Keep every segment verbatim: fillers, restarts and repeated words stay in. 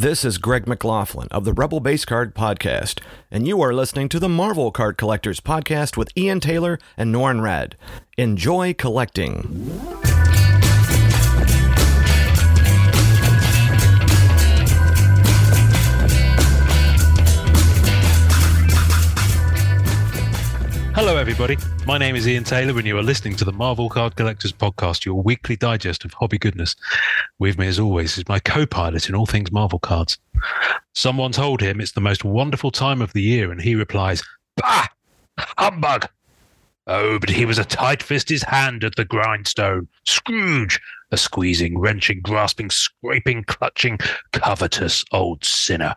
This is Greg McLaughlin of the Rebel Base Card Podcast, and you are listening to the Marvel Card Collectors Podcast with Ian Taylor and Norrin Rad. Enjoy collecting. Hello everybody, my name is Ian Taylor and you are listening to the Marvel Card Collectors Podcast, your weekly digest of hobby goodness. With me as always is my co-pilot in all things Marvel cards. Someone told him it's the most wonderful time of the year and he replies, "Bah! Humbug! Oh, but he was a tight fist, his hand at the grindstone. Scrooge! A squeezing, wrenching, grasping, scraping, clutching, covetous old sinner."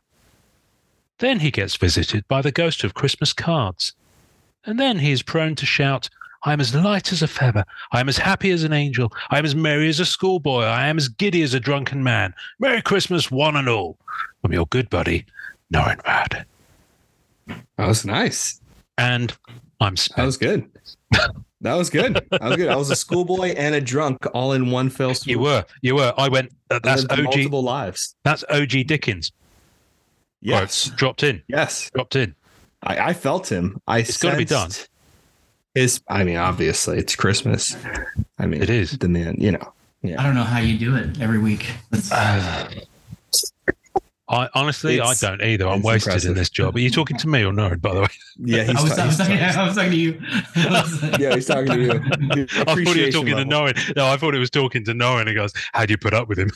Then he gets visited by the ghost of Christmas cards. And then he is prone to shout, "I am as light as a feather. I am as happy as an angel. I am as merry as a schoolboy. I am as giddy as a drunken man. Merry Christmas, one and all. From your good buddy, Norrin Rad." That was nice. And I'm spent. That was good. That was good. That was good. I was a schoolboy and a drunk all in one fell swoop. You were. You were. I went, uh, that's O G. Multiple lives. That's O G Dickens. Yes. Right, dropped in. Yes. Dropped in. I, I felt him. I it's got to be done. His, I mean, obviously, it's Christmas. I mean, it is the man. You know, yeah. I don't know how you do it every week. Uh, I honestly, it's, I don't either. I'm wasted impressive. In this job. Are you talking to me or Norrin? By the way, yeah, he's I was, ta- I was, he's talking, talking, I was talking to you. Yeah, he's talking to you. I thought he was talking level. to Norrin. No, I thought he was talking to Norrin. He goes, "How do you put up with him?"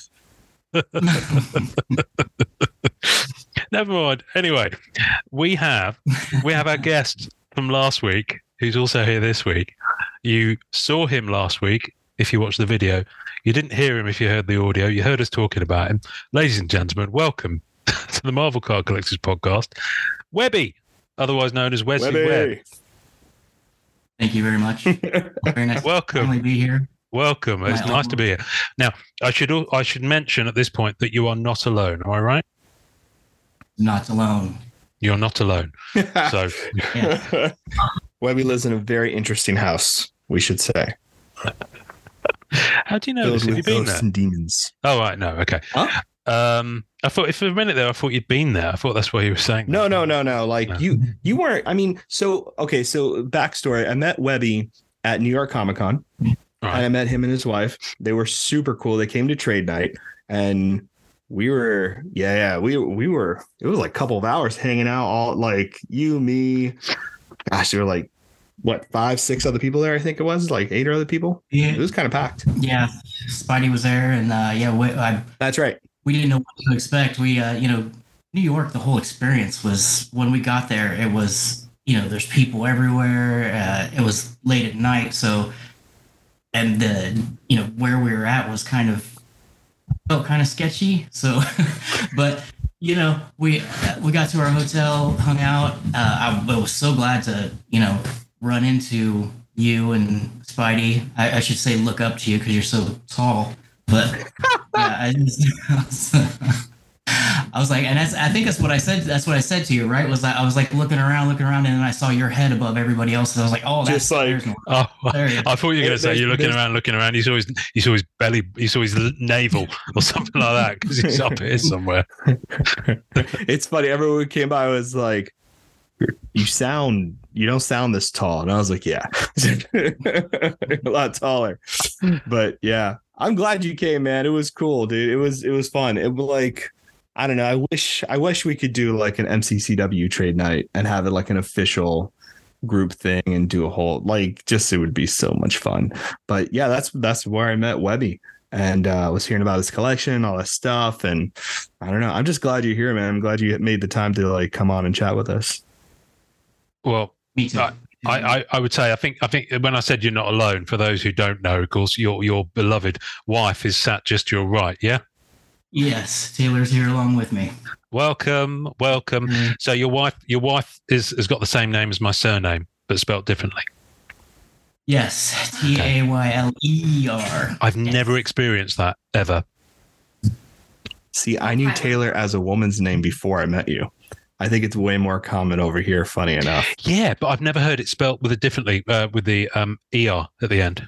Never mind. Anyway, we have we have our guest from last week, who's also here this week. You saw him last week if you watched the video. You didn't hear him if you heard the audio. You heard us talking about him. Ladies and gentlemen, welcome to the Marvel Card Collectors Podcast. Webby, otherwise known as Wesley Webby. Webb. Thank you very much. Very nice welcome. to finally be here. Welcome. It's My nice own. to be here. Now, I should I should mention at this point that you are not alone. Am I right? Not alone. You're not alone. So, yeah. Webby lives in a very interesting house, we should say. How do you know this? Have you been there? And demons. Oh, right. No. Okay. Huh? Um, I thought for a minute there, I thought you'd been there. I thought that's what you were saying. No, no, no, no. Like no. you, you weren't. I mean, so okay. So backstory: I met Webby at New York Comic Con, right. And I met him and his wife. They were super cool. They came to trade night and. We were, yeah, yeah, we we were, it was like a couple of hours hanging out, all like you, me. Gosh, there were like, what, five, six other people there, I think it was, like eight other people. Yeah. It was kind of packed. Yeah. Spidey was there. And uh, yeah, we, I, that's right. We didn't know what to expect. We, uh, you know, New York, the whole experience was when we got there, it was, you know, there's people everywhere. Uh, it was late at night. So, and the, you know, where we were at was kind of, felt kind of sketchy, so but you know we we got to our hotel, hung out. uh I, I was so glad to you know run into you and Spidey. I, I should say look up to you because you're so tall, but yeah, I, just, I, was, I was like, and that's I think that's what I said that's what I said to you, right? Was that I was like looking around looking around and then I saw your head above everybody else's. I was like, oh, that's just like oh, I thought you were gonna say you're looking around looking around you saw his you saw his belly you saw his navel or something like that because he's up here somewhere. It's funny, everyone who came by was like, you sound you don't sound this tall, and I was like, yeah. A lot taller, but yeah, I'm glad you came, man. It was cool, dude. It was it was fun. It was like, I don't know. I wish I wish we could do like an M C C W trade night and have it like an official group thing and do a whole like just it would be so much fun. But yeah, that's that's where I met Webby and uh, was hearing about his collection, all that stuff. And I don't know. I'm just glad you're here, man. I'm glad you made the time to like come on and chat with us. Well, me too. I- I, I would say I think I think when I said you're not alone, for those who don't know, of course, your your beloved wife is sat just to your right, yeah? Yes, Taylor's here along with me. Welcome, welcome. Mm-hmm. So your wife your wife is has got the same name as my surname, but spelled differently. Yes, T A Y L E R. I've yes. never experienced that ever. See, I knew Taylor as a woman's name before I met you. I think it's way more common over here, funny enough. Yeah, but I've never heard it spelled with a differently, uh, with the um, E R at the end.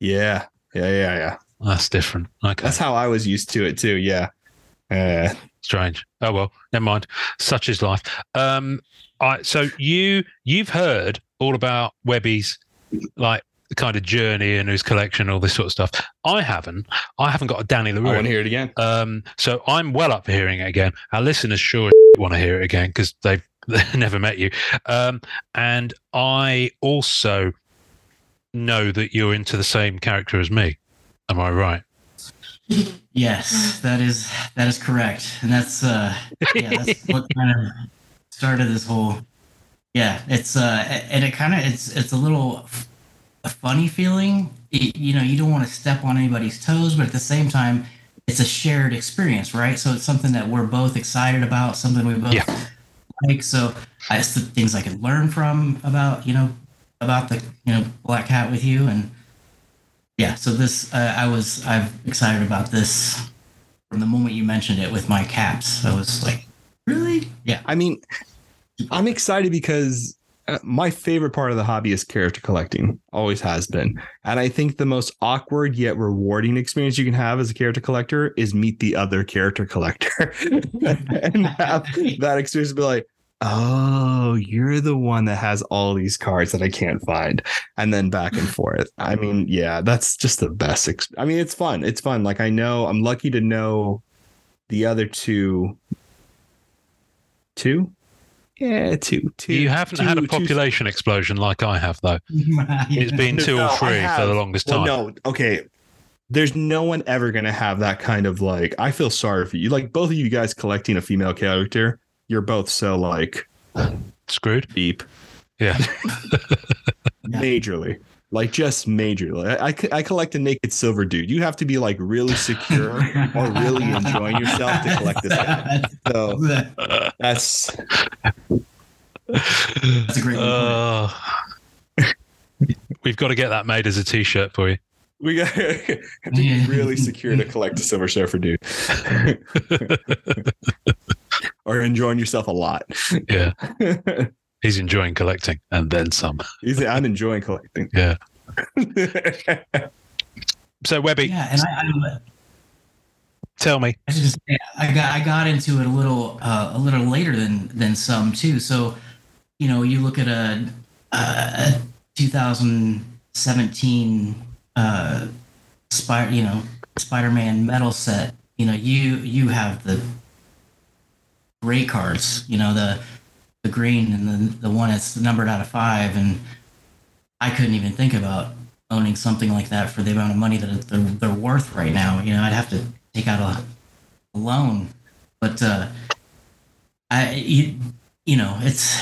Yeah, yeah, yeah, yeah. That's different. Okay. That's how I was used to it, too, yeah. Uh, Strange. Oh, well, never mind. Such is life. Um, I, so you, you've heard all about Webby's, like, kind of journey and his collection, all this sort of stuff. I haven't. I haven't got a Danny LaRue. I want to hear it again. Um, so I'm well up for hearing it again. Our listeners sure want to hear it again because they've never met you. Um, and I also know that you're into the same character as me. Am I right? Yes, that is that is correct, and that's uh, yeah, that's what kind of started this whole. Yeah, it's uh, and it kind of it's it's a little a funny feeling. It, you know, you don't want to step on anybody's toes, but at the same time, it's a shared experience, right? So it's something that we're both excited about, something we both yeah. like. So I the things I can learn from about you know about the you know Black Hat with you and. Yeah, so this uh, I was I'm excited about this from the moment you mentioned it with my caps. I was like, really? Yeah. I mean, I'm excited because my favorite part of the hobby is character collecting, always has been, and I think the most awkward yet rewarding experience you can have as a character collector is meet the other character collector and have that experience to be like, oh, you're the one that has all these cards that I can't find, and then back and forth. I mean, yeah, that's just the best. Exp- I mean, it's fun. It's fun. Like, I know I'm lucky to know the other two. Two? Yeah, two. two you haven't two, had a population two. explosion like I have, though. It's been two no, or three for the longest time. Well, no, okay. There's no one ever going to have that kind of, like, I feel sorry for you. Like, both of you guys collecting a female character. You're both so, like, screwed deep. Yeah. Majorly. Like, just majorly. I, I, I collect a naked silver dude. You have to be, like, really secure or really enjoying yourself to collect this guy. So that's... That's a great uh, We've got to get that made as a T-shirt for you. We got to be really secure to collect a silver surfer dude. Or enjoying yourself a lot. Yeah. He's enjoying collecting and then some. He's, I'm enjoying collecting. Yeah. So, Webby. Yeah, and I, I tell me. I just I got I got into it a little uh, a little later than than some too. So, you know, you look at a, a twenty seventeen uh, Spider, you know, Spider-Man metal set. You know, you you have the gray cards, you know, the the green and the the one that's numbered out of five, and I couldn't even think about owning something like that for the amount of money that they're, they're worth right now. You know, I'd have to take out a, a loan, but uh, I you, you know it's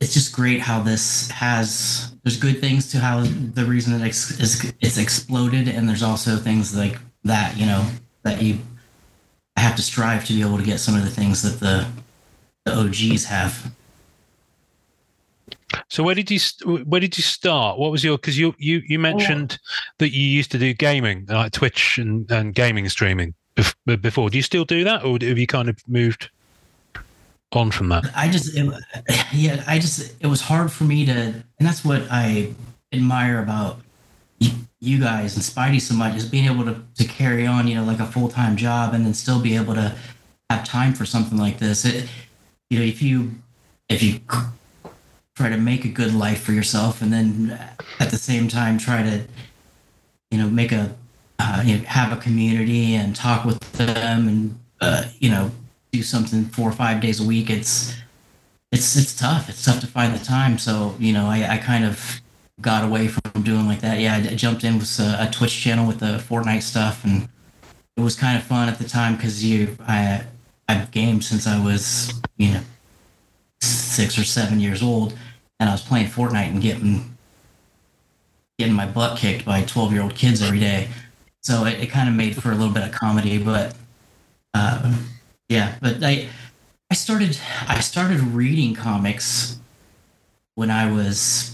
it's just great how this has. There's good things to how the reason that it's it's exploded, and there's also things like that, you know, that you. I have to strive to be able to get some of the things that the, the O Gs have. So where did you where did you start? What was your because you you you mentioned oh. that you used to do gaming, like Twitch and, and gaming streaming before. Do you still do that, or have you kind of moved on from that? I just it, yeah, I just it was hard for me to, and that's what I admire about you guys and Spidey so much, is being able to, to carry on, you know, like a full-time job and then still be able to have time for something like this. It, you know, if you, if you try to make a good life for yourself and then at the same time try to, you know, make a, uh, you know, have a community and talk with them and, uh, you know, do something four or five days a week, it's, it's, it's tough. It's tough to find the time. So, you know, I, I kind of, got away from doing like that. Yeah, I jumped in with a, a Twitch channel with the Fortnite stuff, and it was kind of fun at the time because you, I, I've gamed since I was, you know, six or seven years old, and I was playing Fortnite and getting, getting my butt kicked by twelve-year-old kids every day. So it, it kind of made for a little bit of comedy, but uh, yeah. But I, I started, I started reading comics when I was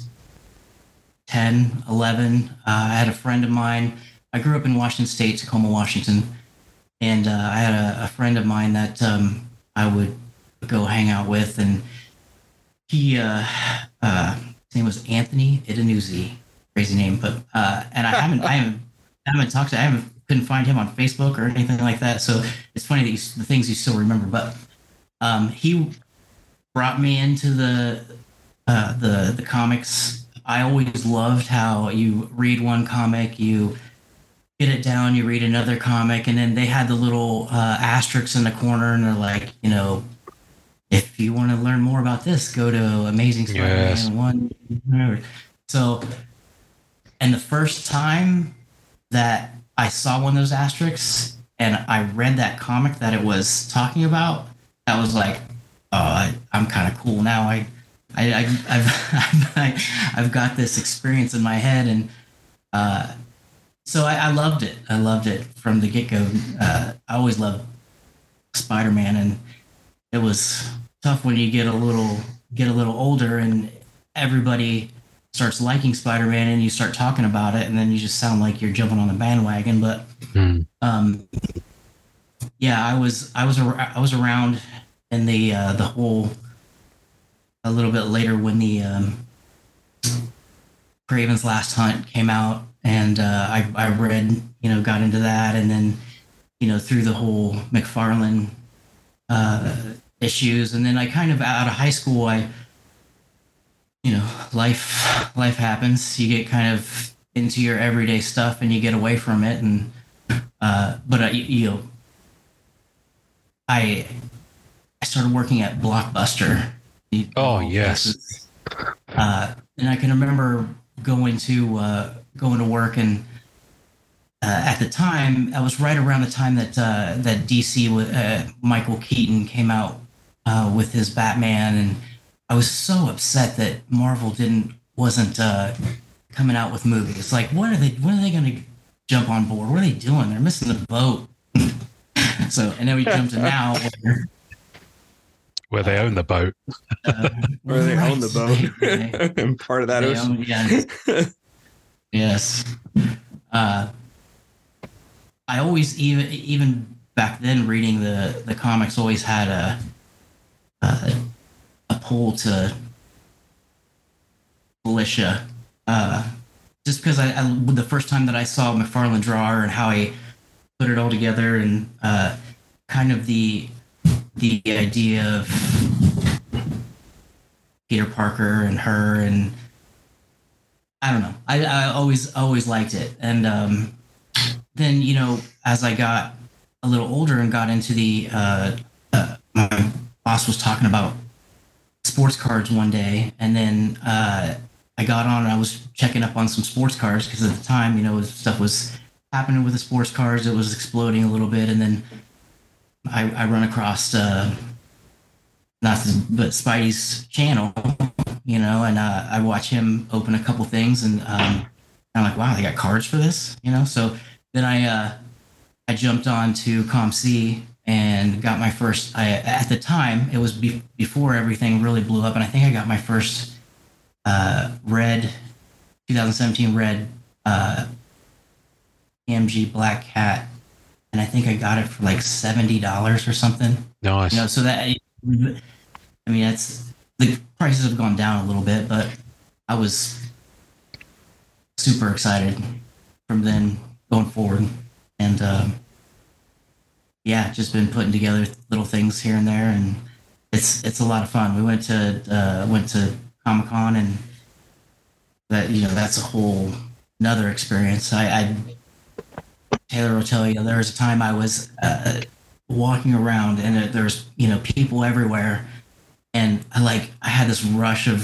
ten, eleven. Uh, I had a friend of mine. I grew up in Washington State, Tacoma, Washington. And uh, I had a, a friend of mine that um, I would go hang out with. And he, uh, uh, his name was Anthony Itanuzzi. Crazy name, but, uh, and I haven't, I haven't, I haven't talked to, I haven't, couldn't find him on Facebook or anything like that. So it's funny that you, the things you still remember. But um, he brought me into the uh, the the comics. I always loved how you read one comic, you get it down, you read another comic, and then they had the little uh, asterisks in the corner, and they're like, you know, if you want to learn more about this, go to Amazing Spider-Man yes. one. Whatever. So, and the first time that I saw one of those asterisks and I read that comic that it was talking about, I was like, oh, I, I'm kind of cool now. I, I, I, I've, I've, I've got this experience in my head. And uh, so I, I loved it. I loved it from the get-go. Uh, I always loved Spider-Man, and it was tough when you get a little get a little older and everybody starts liking Spider-Man and you start talking about it, and then you just sound like you're jumping on the bandwagon. But mm. um, yeah, I was I was I was around in the uh, the whole a little bit later when the um, Kraven's Last Hunt came out, and uh, I I read you know got into that, and then you know through the whole McFarlane uh, issues, and then I kind of out of high school, I. You know, life life happens. You get kind of into your everyday stuff, and you get away from it. And uh, but I, you know, I I started working at Blockbuster. Oh yes. Uh, and I can remember going to uh, going to work, and uh, at the time, I was right around the time that uh, that D C with uh, Michael Keaton came out uh, with his Batman, and I was so upset that Marvel didn't wasn't uh, coming out with movies. It's like, what are they? When are they going to jump on board? What are they doing? They're missing the boat. so, and then we jumped to now, where, where they uh, own the boat. Uh, where they right, own the boat. They, and part of that is own, yeah. yes. Uh, I always even even back then reading the the comics always had a. a pull to militia uh just because I, I the first time that I saw McFarlane draw and how he put it all together, and uh kind of the the idea of Peter Parker and her, and I don't know, I, I always always liked it. And um then you know as I got a little older and got into the uh, uh my boss was talking about sports cards one day, and then uh, I got on and I was checking up on some sports cards because at the time, you know, stuff was happening with the sports cards. It was exploding a little bit, and then I, I run across uh, not this, but Spidey's channel, you know, and uh, I watch him open a couple things, and um, I'm like, wow, they got cards for this, you know. So then I uh, I jumped on to ComC. And got my first. I at the time it was be, before everything really blew up, and I think I got my first uh, red twenty seventeen red uh, A M G Black Cat, and I think I got it for like seventy dollars or something. Nice. You know, so that I mean, that's the prices have gone down a little bit, but I was super excited from then going forward, and. Um, Yeah, just been putting together little things here and there, and it's it's a lot of fun. We went to uh, went to Comic-Con, and that you know that's a whole another experience. I, I Taylor will tell you there was a time I was uh, walking around, and there's you know people everywhere, and I like I had this rush of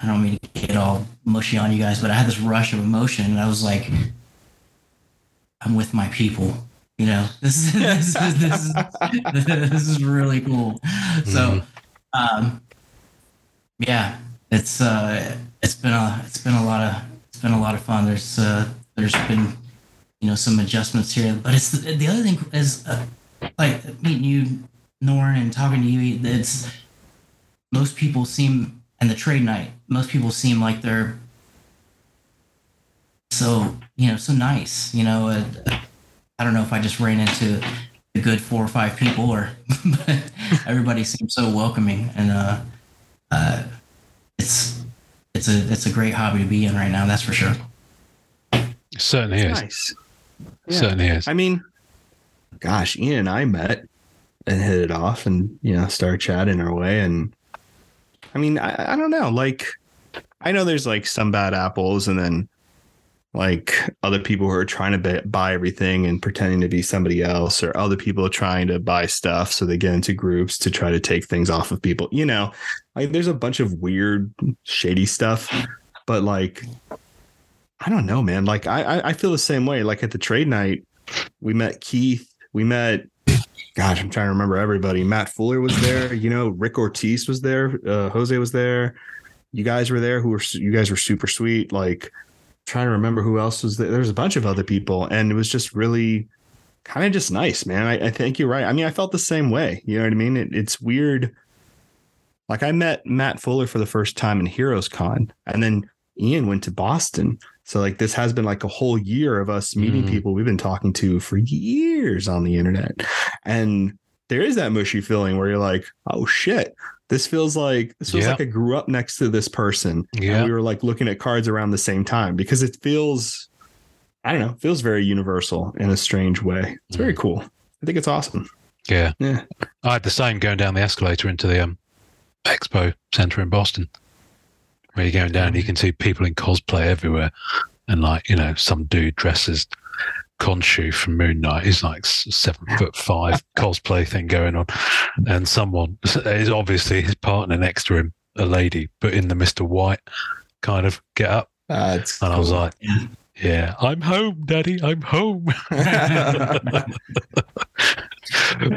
I don't mean to get all mushy on you guys, but I had this rush of emotion, and I was like, I'm with my people. You know, this is this is this is, this is really cool. So, um, yeah, it's uh, it's been a it's been a lot of it's been a lot of fun. There's uh, there's been you know some adjustments here, but it's the, the other thing is uh, like meeting you, Norrin, and talking to you. It's most people seem and the trade night. Most people seem like they're so you know so nice. You know. Uh, I don't know if I just ran into a good four or five people, or but everybody seems so welcoming, and uh, uh, it's it's a it's a great hobby to be in right now. That's for sure. It certainly that's is. Nice. It yeah. certainly is. I mean, gosh, Ian and I met and hit it off and, you know, started chatting our way. And I mean, I, I don't know. Like, I know there's like some bad apples and then like other people who are trying to buy everything and pretending to be somebody else, or other people trying to buy stuff. So they get into groups to try to take things off of people, you know, like there's a bunch of weird, shady stuff, but like, I don't know, man. Like I, I feel the same way. Like at the trade night, we met Keith, we met, gosh, I'm trying to remember everybody. Matt Fuller was there, you know, Rick Ortiz was there. Uh, Jose was there. You guys were there who were, you guys were super sweet. Like, trying to remember who else was there. There's a bunch of other people, and it was just really kind of just nice, man. I, I think you're right. I mean, I felt the same way. You know what I mean? It, it's weird. Like I met Matt Fuller for the first time in Heroes Con, and then Ian went to Boston. So like this has been like a whole year of us meeting mm. people we've been talking to for years on the internet. And there is that mushy feeling where you're like, oh shit, this feels like this feels yep. like I grew up next to this person. Yeah. And we were like looking at cards around the same time, because it feels, I don't know, it feels very universal in a strange way. It's mm. very cool. I think it's awesome. Yeah. Yeah. I had the same going down the escalator into the um, expo center in Boston, where you're going down and you can see people in cosplay everywhere. And like, you know, some dude dresses Khonshu from Moon Knight is like seven foot five cosplay thing going on, and someone is obviously his partner next to him, a lady, but in the Mister White kind of get up. Uh, and cool. I was like, yeah, I'm home, Daddy, I'm home,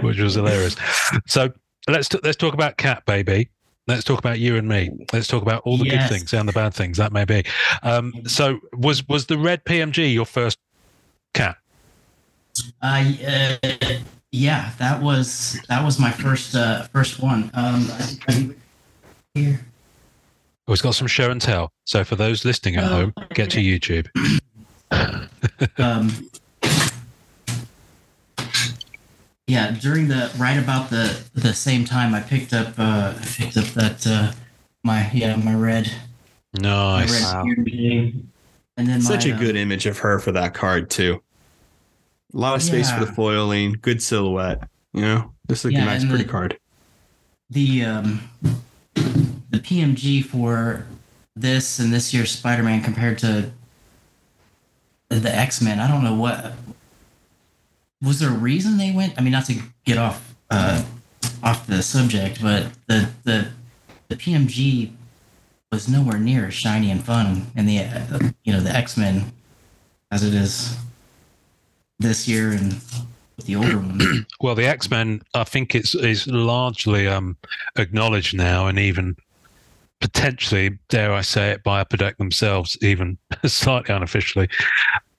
which was hilarious. So let's t- let's talk about Cat, baby. Let's talk about you and me. Let's talk about all the yes. good things and the bad things that may be. Um, so was was the Red P M G your first Cat? I uh, uh, yeah, that was that was my first uh, first one. Um, I, I, here. Oh, it's got some show and tell. So for those listening at oh, home, okay. get to YouTube. um, yeah, during the right about the the same time, I picked up uh, I picked up that uh, my yeah my red nice. My red wow. And then Such my, a good uh, image of her for that card too. A lot of space yeah. for the foiling, good silhouette. You know, this is yeah, a nice, pretty the, card. The um, the P M G for this and this year's Spider-Man compared to the X-Men, I don't know what was there a reason they went. I mean, not to get off uh, off the subject, but the the the P M G was nowhere near as shiny and fun in the uh, you know the X-Men as it is this year and with the older one. Well, the X-Men, I think it's is largely um, acknowledged now, and even potentially, dare I say it, by Upper Deck themselves, even slightly unofficially,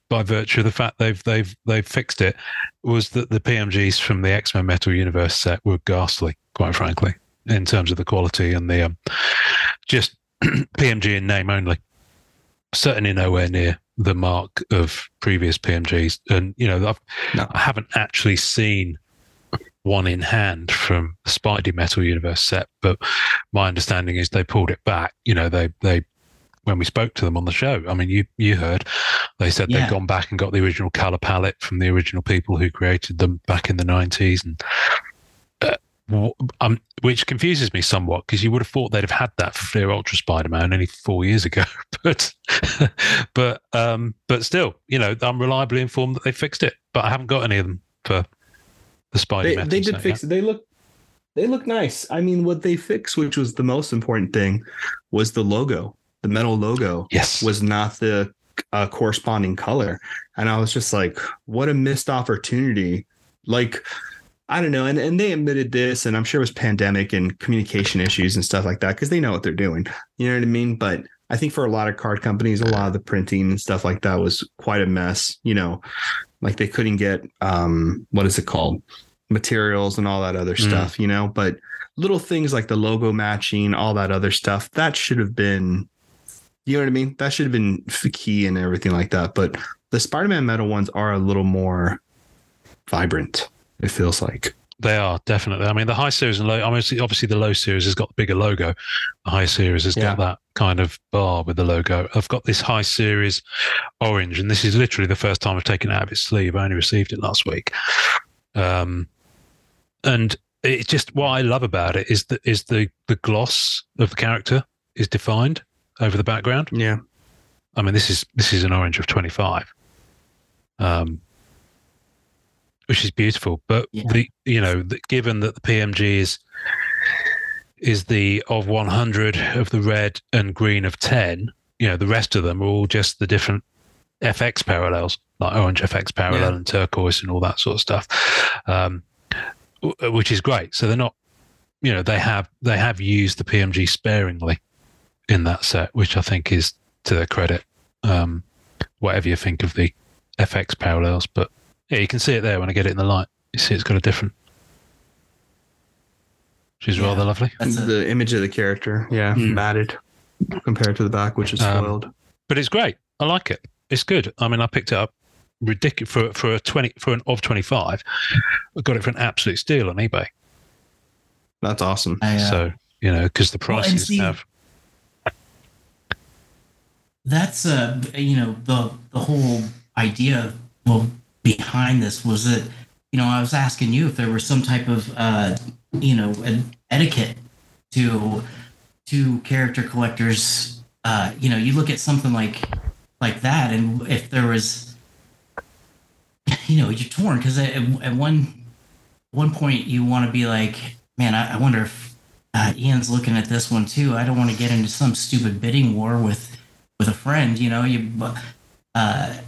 by virtue of the fact they've they've they've fixed it. Was that the P M Gs from the X-Men Metal Universe set were ghastly, quite frankly, in terms of the quality and the um, just P M G in name only, certainly nowhere near the mark of previous P M Gs. And, you know, I've, no. I haven't actually seen one in hand from the Spidey Metal Universe set, but my understanding is they pulled it back. You know, they, they when we spoke to them on the show, I mean, you you heard, they said yeah. they'd gone back and got the original colour palette from the original people who created them back in the nineties, and uh, Um, which confuses me somewhat, because you would have thought they'd have had that for Fear Ultra Spider-Man only four years ago, but but um, but still, you know, I'm reliably informed that they fixed it, but I haven't got any of them for the Spider-Man. They, they did fix it. They look they look nice. I mean, what they fixed, which was the most important thing, was the logo. The metal logo yes. was not the uh, corresponding color, and I was just like, what a missed opportunity! Like, I don't know. And, and they admitted this, and I'm sure it was pandemic and communication issues and stuff like that, because they know what they're doing. You know what I mean? But I think for a lot of card companies, a lot of the printing and stuff like that was quite a mess. You know, like they couldn't get, um, what is it called? Materials and all that other mm. stuff, you know, but little things like the logo matching, all that other stuff, that should have been, you know what I mean? That should have been key and everything like that. But the Spider-Man metal ones are a little more vibrant, it feels like. They are, definitely. I mean, the high series and low, I mean, obviously the low series has got the bigger logo. The high series has yeah. got that kind of bar with the logo. I've got this high series orange, and this is literally the first time I've taken it out of its sleeve. I only received it last week. Um, and it just, what I love about it is that is the, the gloss of the character is defined over the background. Yeah. I mean, this is, this is an orange of twenty-five. Um, Which is beautiful, but yeah. the you know the, given that the P M G is is the of one hundred of the red and green of ten, you know the rest of them are all just the different F X parallels, like orange F X parallel yeah. and turquoise and all that sort of stuff, um, w- which is great. So they're not, you know, they have they have used the P M G sparingly in that set, which I think is to their credit. Um, whatever you think of the F X parallels, but. Yeah, you can see it there when I get it in the light. You see it's got a different... She's yeah, rather lovely. That's a, the image of the character, yeah, mm. matted compared to the back, which is spoiled. Um, but it's great. I like it. It's good. I mean, I picked it up ridiculous for for a twenty for an of twenty five. I got it for an absolute steal on eBay. That's awesome. I, uh, so you know, because the prices well, have. That's uh, you know, the the whole idea. Well. Behind this was that, you know, I was asking you if there was some type of, uh, you know, an etiquette to to character collectors. Uh, you know, you look at something like like that, and if there was, you know, you're torn because at, at one one point you want to be like, man, I, I wonder if uh, Ian's looking at this one too. I don't want to get into some stupid bidding war with with a friend. You know, you. Uh,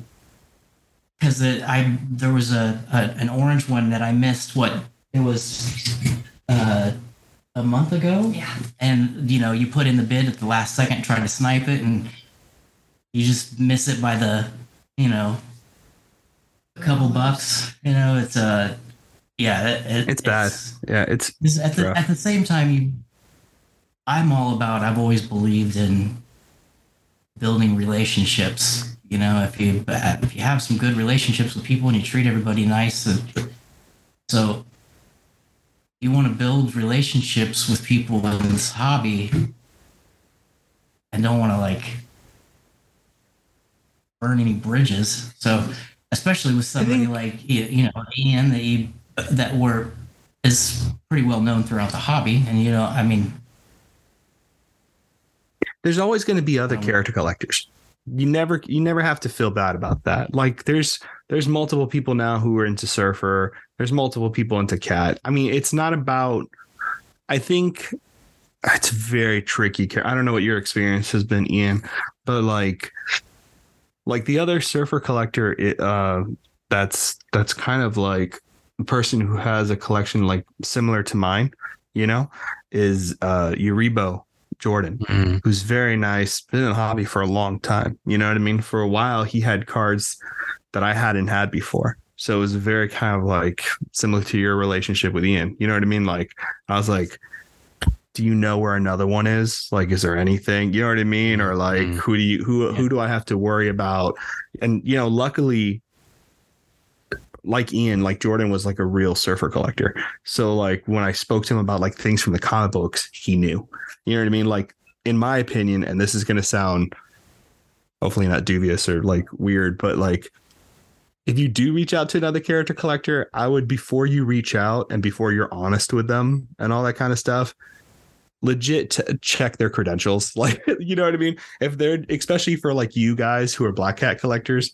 Because I there was a, a an orange one that I missed. What it was uh, a month ago, yeah. And you know, you put in the bid at the last second, trying to snipe it, and you just miss it by the, you know, a couple bucks. You know, it's a uh, yeah, it, it, it's, it's bad. Yeah, it's, it's at the rough. At the same time, you, I'm all about. I've always believed in building relationships. You know, if you if you have some good relationships with people and you treat everybody nice, and, so you want to build relationships with people in this hobby, and don't want to like burn any bridges. So, especially with somebody like you know Ian that you, that were is pretty well known throughout the hobby, and you know, I mean, there's always going to be other um, character collectors. You never you never have to feel bad about that. Like there's there's multiple people now who are into Surfer. There's multiple people into Cat. I mean, it's not about I think it's very tricky. I don't know what your experience has been, Ian, but like like the other Surfer collector it, uh that's that's kind of like a person who has a collection like similar to mine, you know, is uh Uribo Jordan, mm-hmm. who's very nice, been in the hobby for a long time. You know what I mean? For a while, he had cards that I hadn't had before. So it was very kind of like similar to your relationship with Ian. You know what I mean? Like, I was like, do you know where another one is? Like, is there anything, you know what I mean? Or like, mm-hmm. who do you, who, yeah. who do I have to worry about? And, you know, luckily, like Ian, like Jordan was like a real Surfer collector. So like when I spoke to him about like things from the comic books, he knew, you know what I mean? Like in my opinion, and this is going to sound hopefully not dubious or like weird, but like if you do reach out to another character collector, I would, before you reach out and before you're honest with them and all that kind of stuff, legit t- check their credentials. Like, you know what I mean? If they're, especially for like you guys who are Black Cat collectors,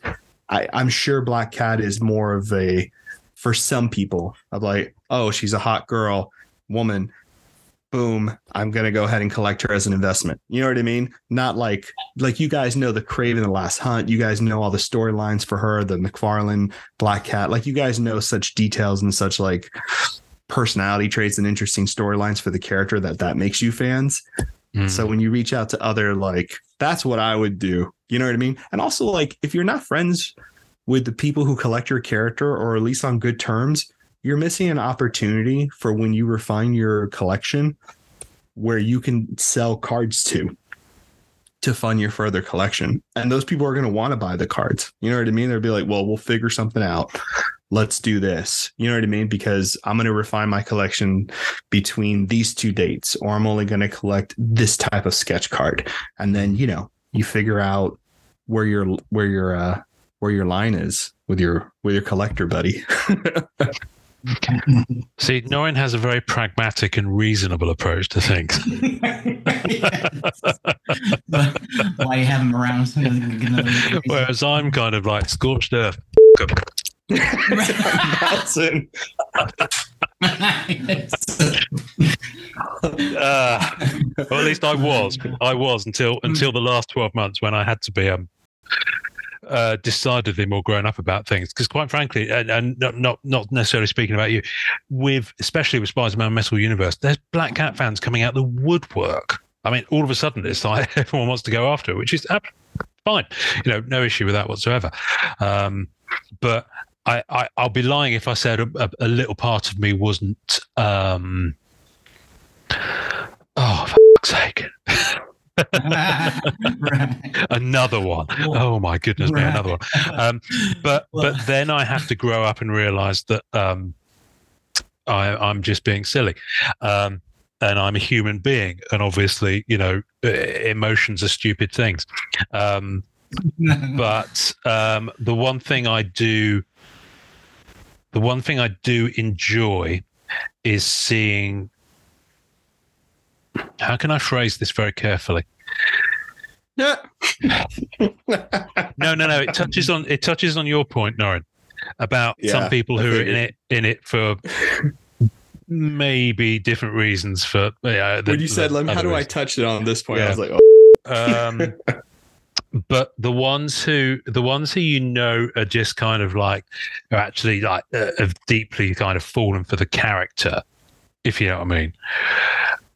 I, I'm sure Black Cat is more of a, for some people, of like, oh, she's a hot girl, woman, boom, I'm going to go ahead and collect her as an investment. You know what I mean? Not like, like you guys know the Kraven and the Last Hunt. You guys know all the storylines for her, the McFarlane, Black Cat. Like you guys know such details and such like personality traits and interesting storylines for the character that that makes you fans. Mm. So when you reach out to other, like, that's what I would do. You know what I mean? And also, like, if you're not friends with the people who collect your character, or at least on good terms, you're missing an opportunity for when you refine your collection where you can sell cards to, to fund your further collection. And those people are going to want to buy the cards. You know what I mean? They'll be like, well, we'll figure something out. let's do this. You know what I mean? Because I'm going to refine my collection between these two dates, or I'm only going to collect this type of sketch card. And then, you know, you figure out where your, where your, uh, where your line is with your, with your collector buddy. See, Norrin has a very pragmatic and reasonable approach to things. Why you have him around? Whereas I'm kind of like scorched earth. Nelson. uh, or at least I was. I was until until the last twelve months when I had to be um uh, decidedly more grown up about things. Because quite frankly, and, and not, not not necessarily speaking about you, with especially with Spider-Man Metal Universe, there's Black Cat fans coming out the woodwork. I mean, all of a sudden, it's like everyone wants to go after it, which is fine. You know, no issue with that whatsoever. Um, but I, I, I'll be lying if I said a, a, a little part of me wasn't, um, oh, for fuck's sake. Right. Another one. Oh, my goodness me, right. Another one. Um, but well. But then I have to grow up and realize that um, I, I'm just being silly. Um, and I'm a human being. And obviously, you know, emotions are stupid things. Um, but um, the one thing I do, the one thing I do enjoy is seeing, how can I phrase this very carefully? No, no, no. It touches on, it touches on your point, Norrin, about yeah, some people who are in it, in it for maybe different reasons for, yeah. When you said, how do I touch it on this point? Yeah. I was like, oh. Um, but the ones who, the ones who you know are just kind of like, are actually like, uh, have deeply kind of fallen for the character, if you know what I mean.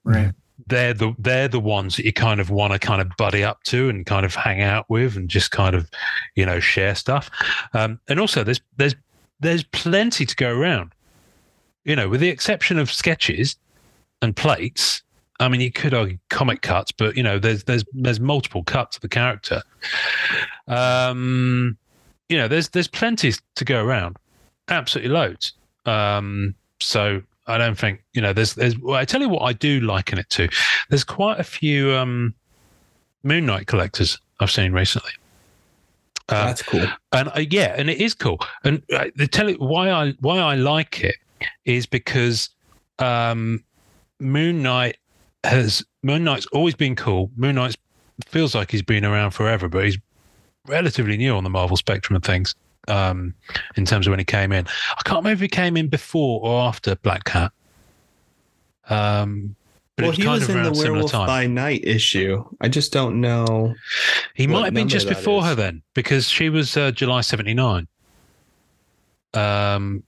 Right. They're the, they're the ones that you kind of want to kind of buddy up to and kind of hang out with and just kind of, you know, share stuff. Um, and also there's, there's, there's plenty to go around, you know, with the exception of sketches and plates. I mean, you could argue comic cuts, but you know, there's there's there's multiple cuts of the character. Um, you know, there's there's plenty to go around, absolutely loads. Um, so I don't think you know. There's there's. Well, I tell you what, I do liken it to. There's quite a few um, Moon Knight collectors I've seen recently. Uh, That's cool, and uh, yeah, and it is cool. And uh, they tell you why I why I like it is because um, Moon Knight. Has Moon Knight's always been cool. Moon Knight feels like he's been around forever, but he's relatively new on the Marvel spectrum of things um, in terms of when he came in. I can't remember if he came in before or after Black Cat. Um, but well, was he kind was of in the Werewolf by Night issue. I just don't know. He might have been just before is. her then, because she was uh, July seventy-nine. Um.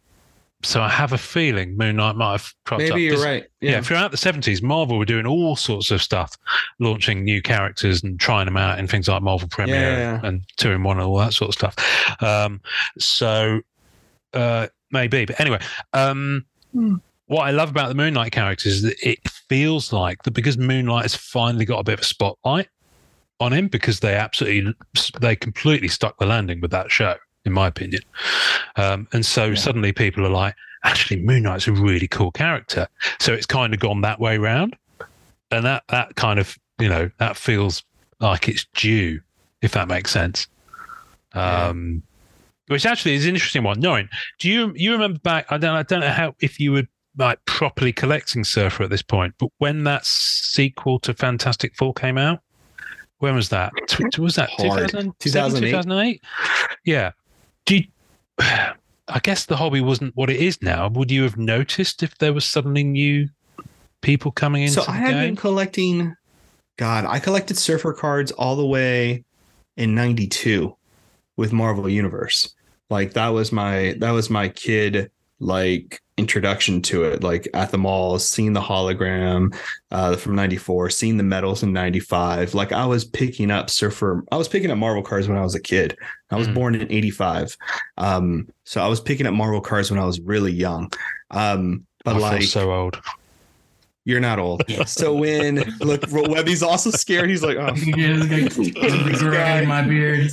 So I have a feeling Moon Knight might have cropped Maybe up. Maybe you're this, right. Yeah. yeah, throughout the seventies, Marvel were doing all sorts of stuff, launching new characters and trying them out in things like Marvel Premiere yeah, yeah, yeah. and two in one and all that sort of stuff. Um, so uh, maybe. But anyway, um, mm. what I love about the Moon Knight characters is that it feels like that because Moon Knight has finally got a bit of a spotlight on him because they absolutely, they completely stuck the landing with that show. In my opinion. Um, and so yeah. suddenly people are like, actually, Moon Knight's a really cool character. So it's kind of gone that way round. And that, that kind of, you know, that feels like it's due, if that makes sense. Um, yeah. Which actually is an interesting one. Norrin, do you you remember back, I don't, I don't know how if you were like properly collecting Surfer at this point, but when that sequel to Fantastic Four came out, when was that? Was that two thousand seven, two thousand eight? Yeah. Do you, I guess the hobby wasn't what it is now. Would you have noticed if there was suddenly new people coming in? So I had been collecting, God, I collected Surfer cards all the way in ninety-two with Marvel Universe. Like that was my, that was my kid, like introduction to it, like at the mall, seeing the hologram uh, from ninety-four, seeing the medals in ninety-five. Like I was picking up Surfer. I was picking up Marvel cards when I was a kid. I was mm. born in eighty-five. Um, so I was picking up Marvel cards when I was really young. Um, but I like, feel so old. You're not old. So when look, Webby's also scared. He's like, oh, gray in my beard.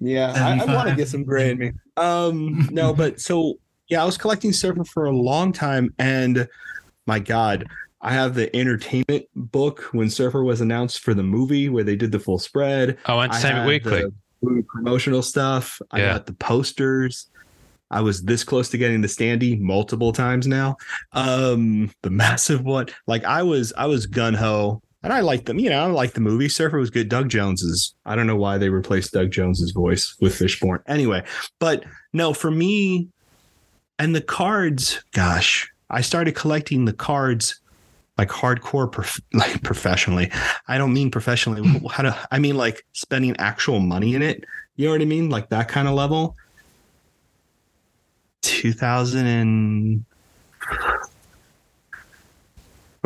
Yeah, I, I want to get some gray in me. Um, no, but so yeah, I was collecting Surfer for a long time, and my God, I have the entertainment book when Surfer was announced for the movie where they did the full spread. Oh, Entertainment Weekly. The promotional stuff. I yeah. got the posters. I was this close to getting the standee multiple times now. Um, the massive one. Like I was, I was gung ho, and I liked them. You know, I liked the movie. Surfer was good. Doug Jones's. I don't know why they replaced Doug Jones's voice with Fishborne. Anyway, but no, for me, and the cards. Gosh, I started collecting the cards like hardcore, prof- like professionally. I don't mean professionally. How do I mean like spending actual money in it? You know what I mean? Like that kind of level. two thousand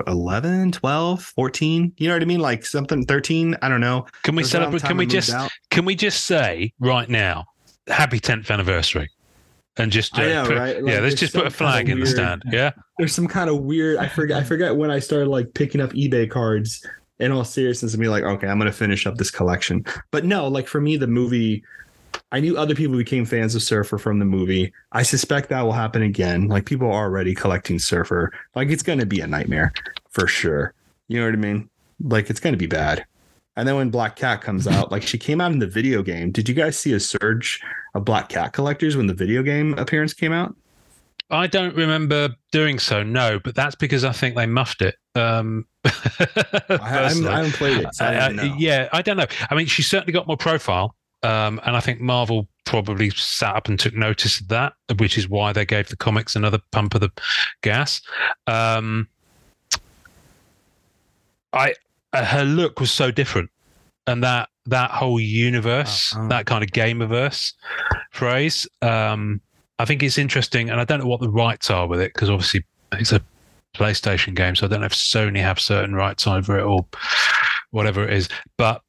eleven, twelve, fourteen, you know what I mean? Like something thirteen. I don't know. Can we set up? Can we just out. can we just say right now, happy tenth anniversary, and just uh, I know, put, right? Like, yeah, let's just put a flag in weird, the stand. Yeah, there's some kind of weird. I forget. I forget when I started like picking up eBay cards. In all seriousness, and be like, okay, I'm gonna finish up this collection. But no, like for me, the movie. I knew other people became fans of Surfer from the movie. I suspect that will happen again. Like people are already collecting Surfer. Like it's going to be a nightmare for sure. You know what I mean? Like it's going to be bad. And then when Black Cat comes out, like she came out in the video game. Did you guys see a surge of Black Cat collectors when the video game appearance came out? I don't remember doing so. No, but that's because I think they muffed it. Um, I, haven't, I haven't played it. So I uh, yeah. I don't know. I mean, she certainly got more profile. Um, and I think Marvel probably sat up and took notice of that, which is why they gave the comics another pump of the gas. Um, I uh, her look was so different, and that that whole universe, uh-huh. that kind of game-averse phrase, um, I think it's interesting. And I don't know what the rights are with it because obviously it's a PlayStation game, so I don't know if Sony have certain rights over it or whatever it is, but.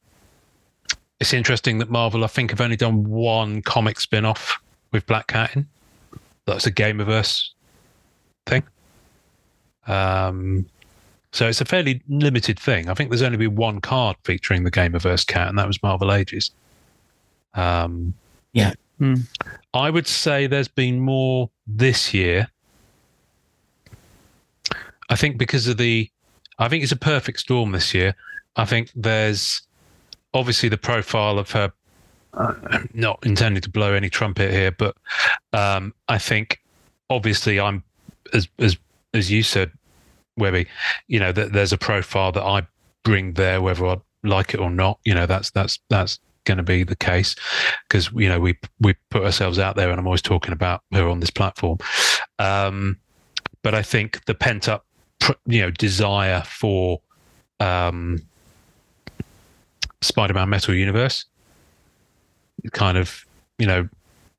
It's interesting that Marvel, I think, have only done one comic spin-off with Black Cat in. That's a Gameverse thing. Um, so it's a fairly limited thing. I think there's only been one card featuring the Gameverse cat, and that was Marvel Ages. Um, yeah. I would say there's been more this year. I think because of the... I think it's a perfect storm this year. I think there's... Obviously, the profile of her, I'm not intending to blow any trumpet here, but um, I think, obviously, I'm, as as as you said, Webby, you know, that there's a profile that I bring there, whether I like it or not. You know, that's that's that's going to be the case because, you know, we, we put ourselves out there and I'm always talking about her on this platform. Um, but I think the pent-up, you know, desire for... Um, Spider-Man Metal Universe kind of, you know,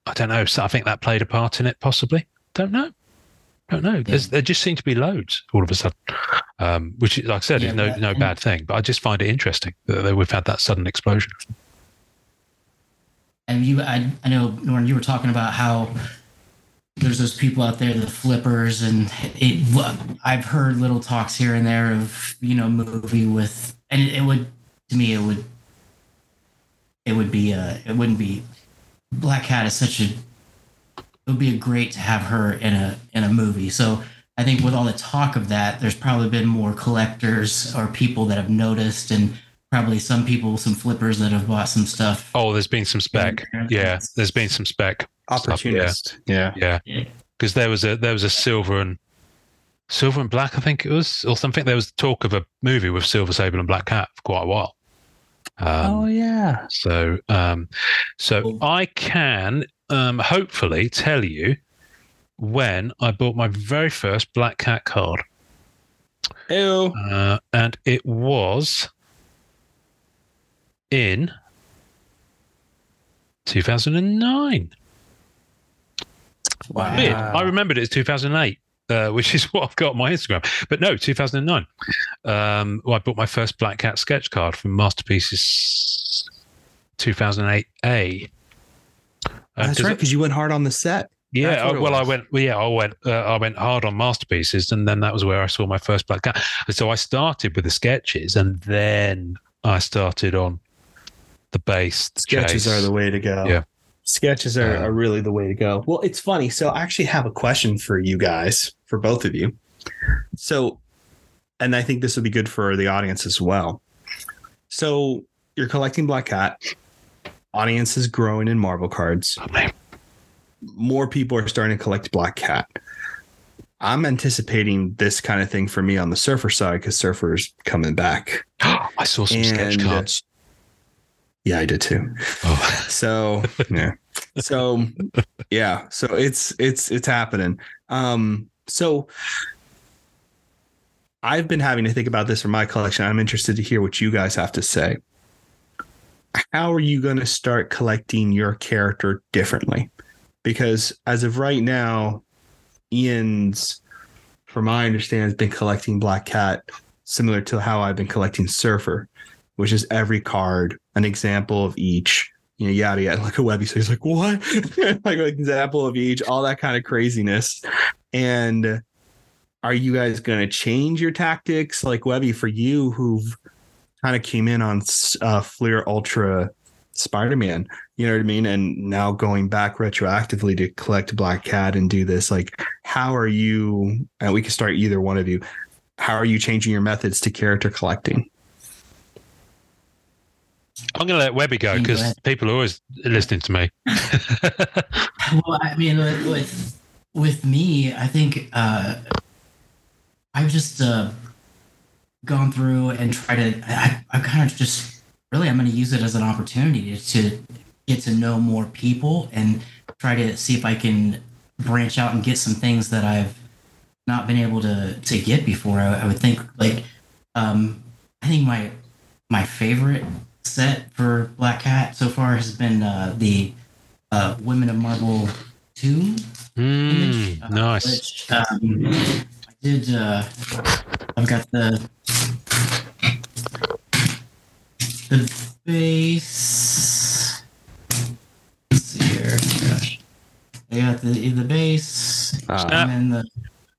I don't know. So I think that played a part in it, possibly. Don't know. Don't know. Yeah. There just seem to be loads all of a sudden, um, which, like I said, yeah, is no, no bad thing. But I just find it interesting that we've had that sudden explosion. And you, I, I know, Norman, you were talking about how there's those people out there, the flippers, and it, I've heard little talks here and there of, you know, movie with, and it, it would. To me, it would, it would be, a, it wouldn't be. Black Cat is such a. It would be a great to have her in a in a movie. So I think with all the talk of that, there's probably been more collectors or people that have noticed, and probably some people, some flippers that have bought some stuff. Oh, there's been some spec. Yeah, there's been some spec. Opportunist. Yeah, yeah. Because yeah. there was a there was a silver and silver and black, I think it was, or something. There was talk of a movie with Silver Sable and Black Cat for quite a while. Um, oh yeah. So, um, so I can um, hopefully tell you when I bought my very first Black Cat card. Ew. Uh, and it was in two thousand nine. Wow. Weird. I remembered it as two thousand eight, uh, which is what I've got on my Instagram. But no, two thousand nine. Um, well, I bought my first Black Cat sketch card from Masterpieces two thousand eight A. Uh, That's right, because you went hard on the set. Yeah, well, I went. Well, yeah, I went. Uh, I went hard on masterpieces, and then that was where I saw my first black cat. So I started with the sketches, and then I started on the base. The sketches chase. Are the way to go. Yeah, sketches are, uh, are really the way to go. Well, it's funny. So I actually have a question for you guys, for both of you. So, and I think this would be good for the audience as well. So you're collecting black cat. Audience is growing in Marvel cards. Okay. More people are starting to collect black cat. I'm anticipating this kind of thing for me on the Surfer side because Surfer's coming back. I saw some and, sketch cards. Yeah, I did too. Oh. So yeah, so yeah, so it's it's it's happening. Um, so I've been having to think about this for my collection. I'm interested to hear what you guys have to say. How are you going to start collecting your character differently? Because as of right now, Ian's, from my understanding, has been collecting Black Cat similar to how I've been collecting Surfer, which is every card, an example of each, you know, yada yada, like a Webby. So he's like, what? Like an example of each, all that kind of craziness. And are you guys going to change your tactics? Like Webby, for you, who've kind of came in on uh, Fleer Ultra Spider-Man, you know what I mean, and now going back retroactively to collect Black Cat and do this, like, how are you, and we can start either one of you, how are you changing your methods to character collecting? I'm gonna let Webby go because people are always listening to me. Well, I mean, with with me, I think uh I've just uh gone through and tried to I, I kind of just really, I'm going to use it as an opportunity to get to know more people and try to see if I can branch out and get some things that I've not been able to to get before. I, I would think, like, um, I think my my favorite set for Black Cat so far has been uh, the uh, Women of Marvel two. Mm, image, uh, nice. Which, um, I did. Uh, I've got the. The base. Let's see here. Gosh. I got the the base. Uh, and the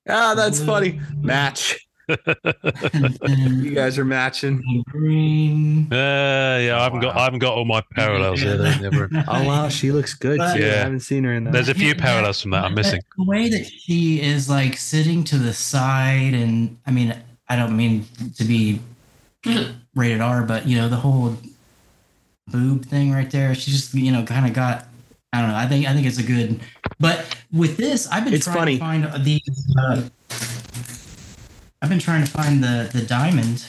ah, that's blue. Funny. Match. You guys are matching. Green. Uh, yeah, I haven't wow. got I haven't got all my parallels yeah. yet. Never... Oh wow, she looks good. But, too. Yeah. I haven't seen her in that. There's a few parallels from that I'm missing. The way that she is like sitting to the side, and I mean, I don't mean to be rated R, but you know, the whole boob thing right there, she just, you know, kind of got, I don't know, I think I think it's a good, but with this I've been it's trying funny. to find the uh, I've been trying to find the the diamond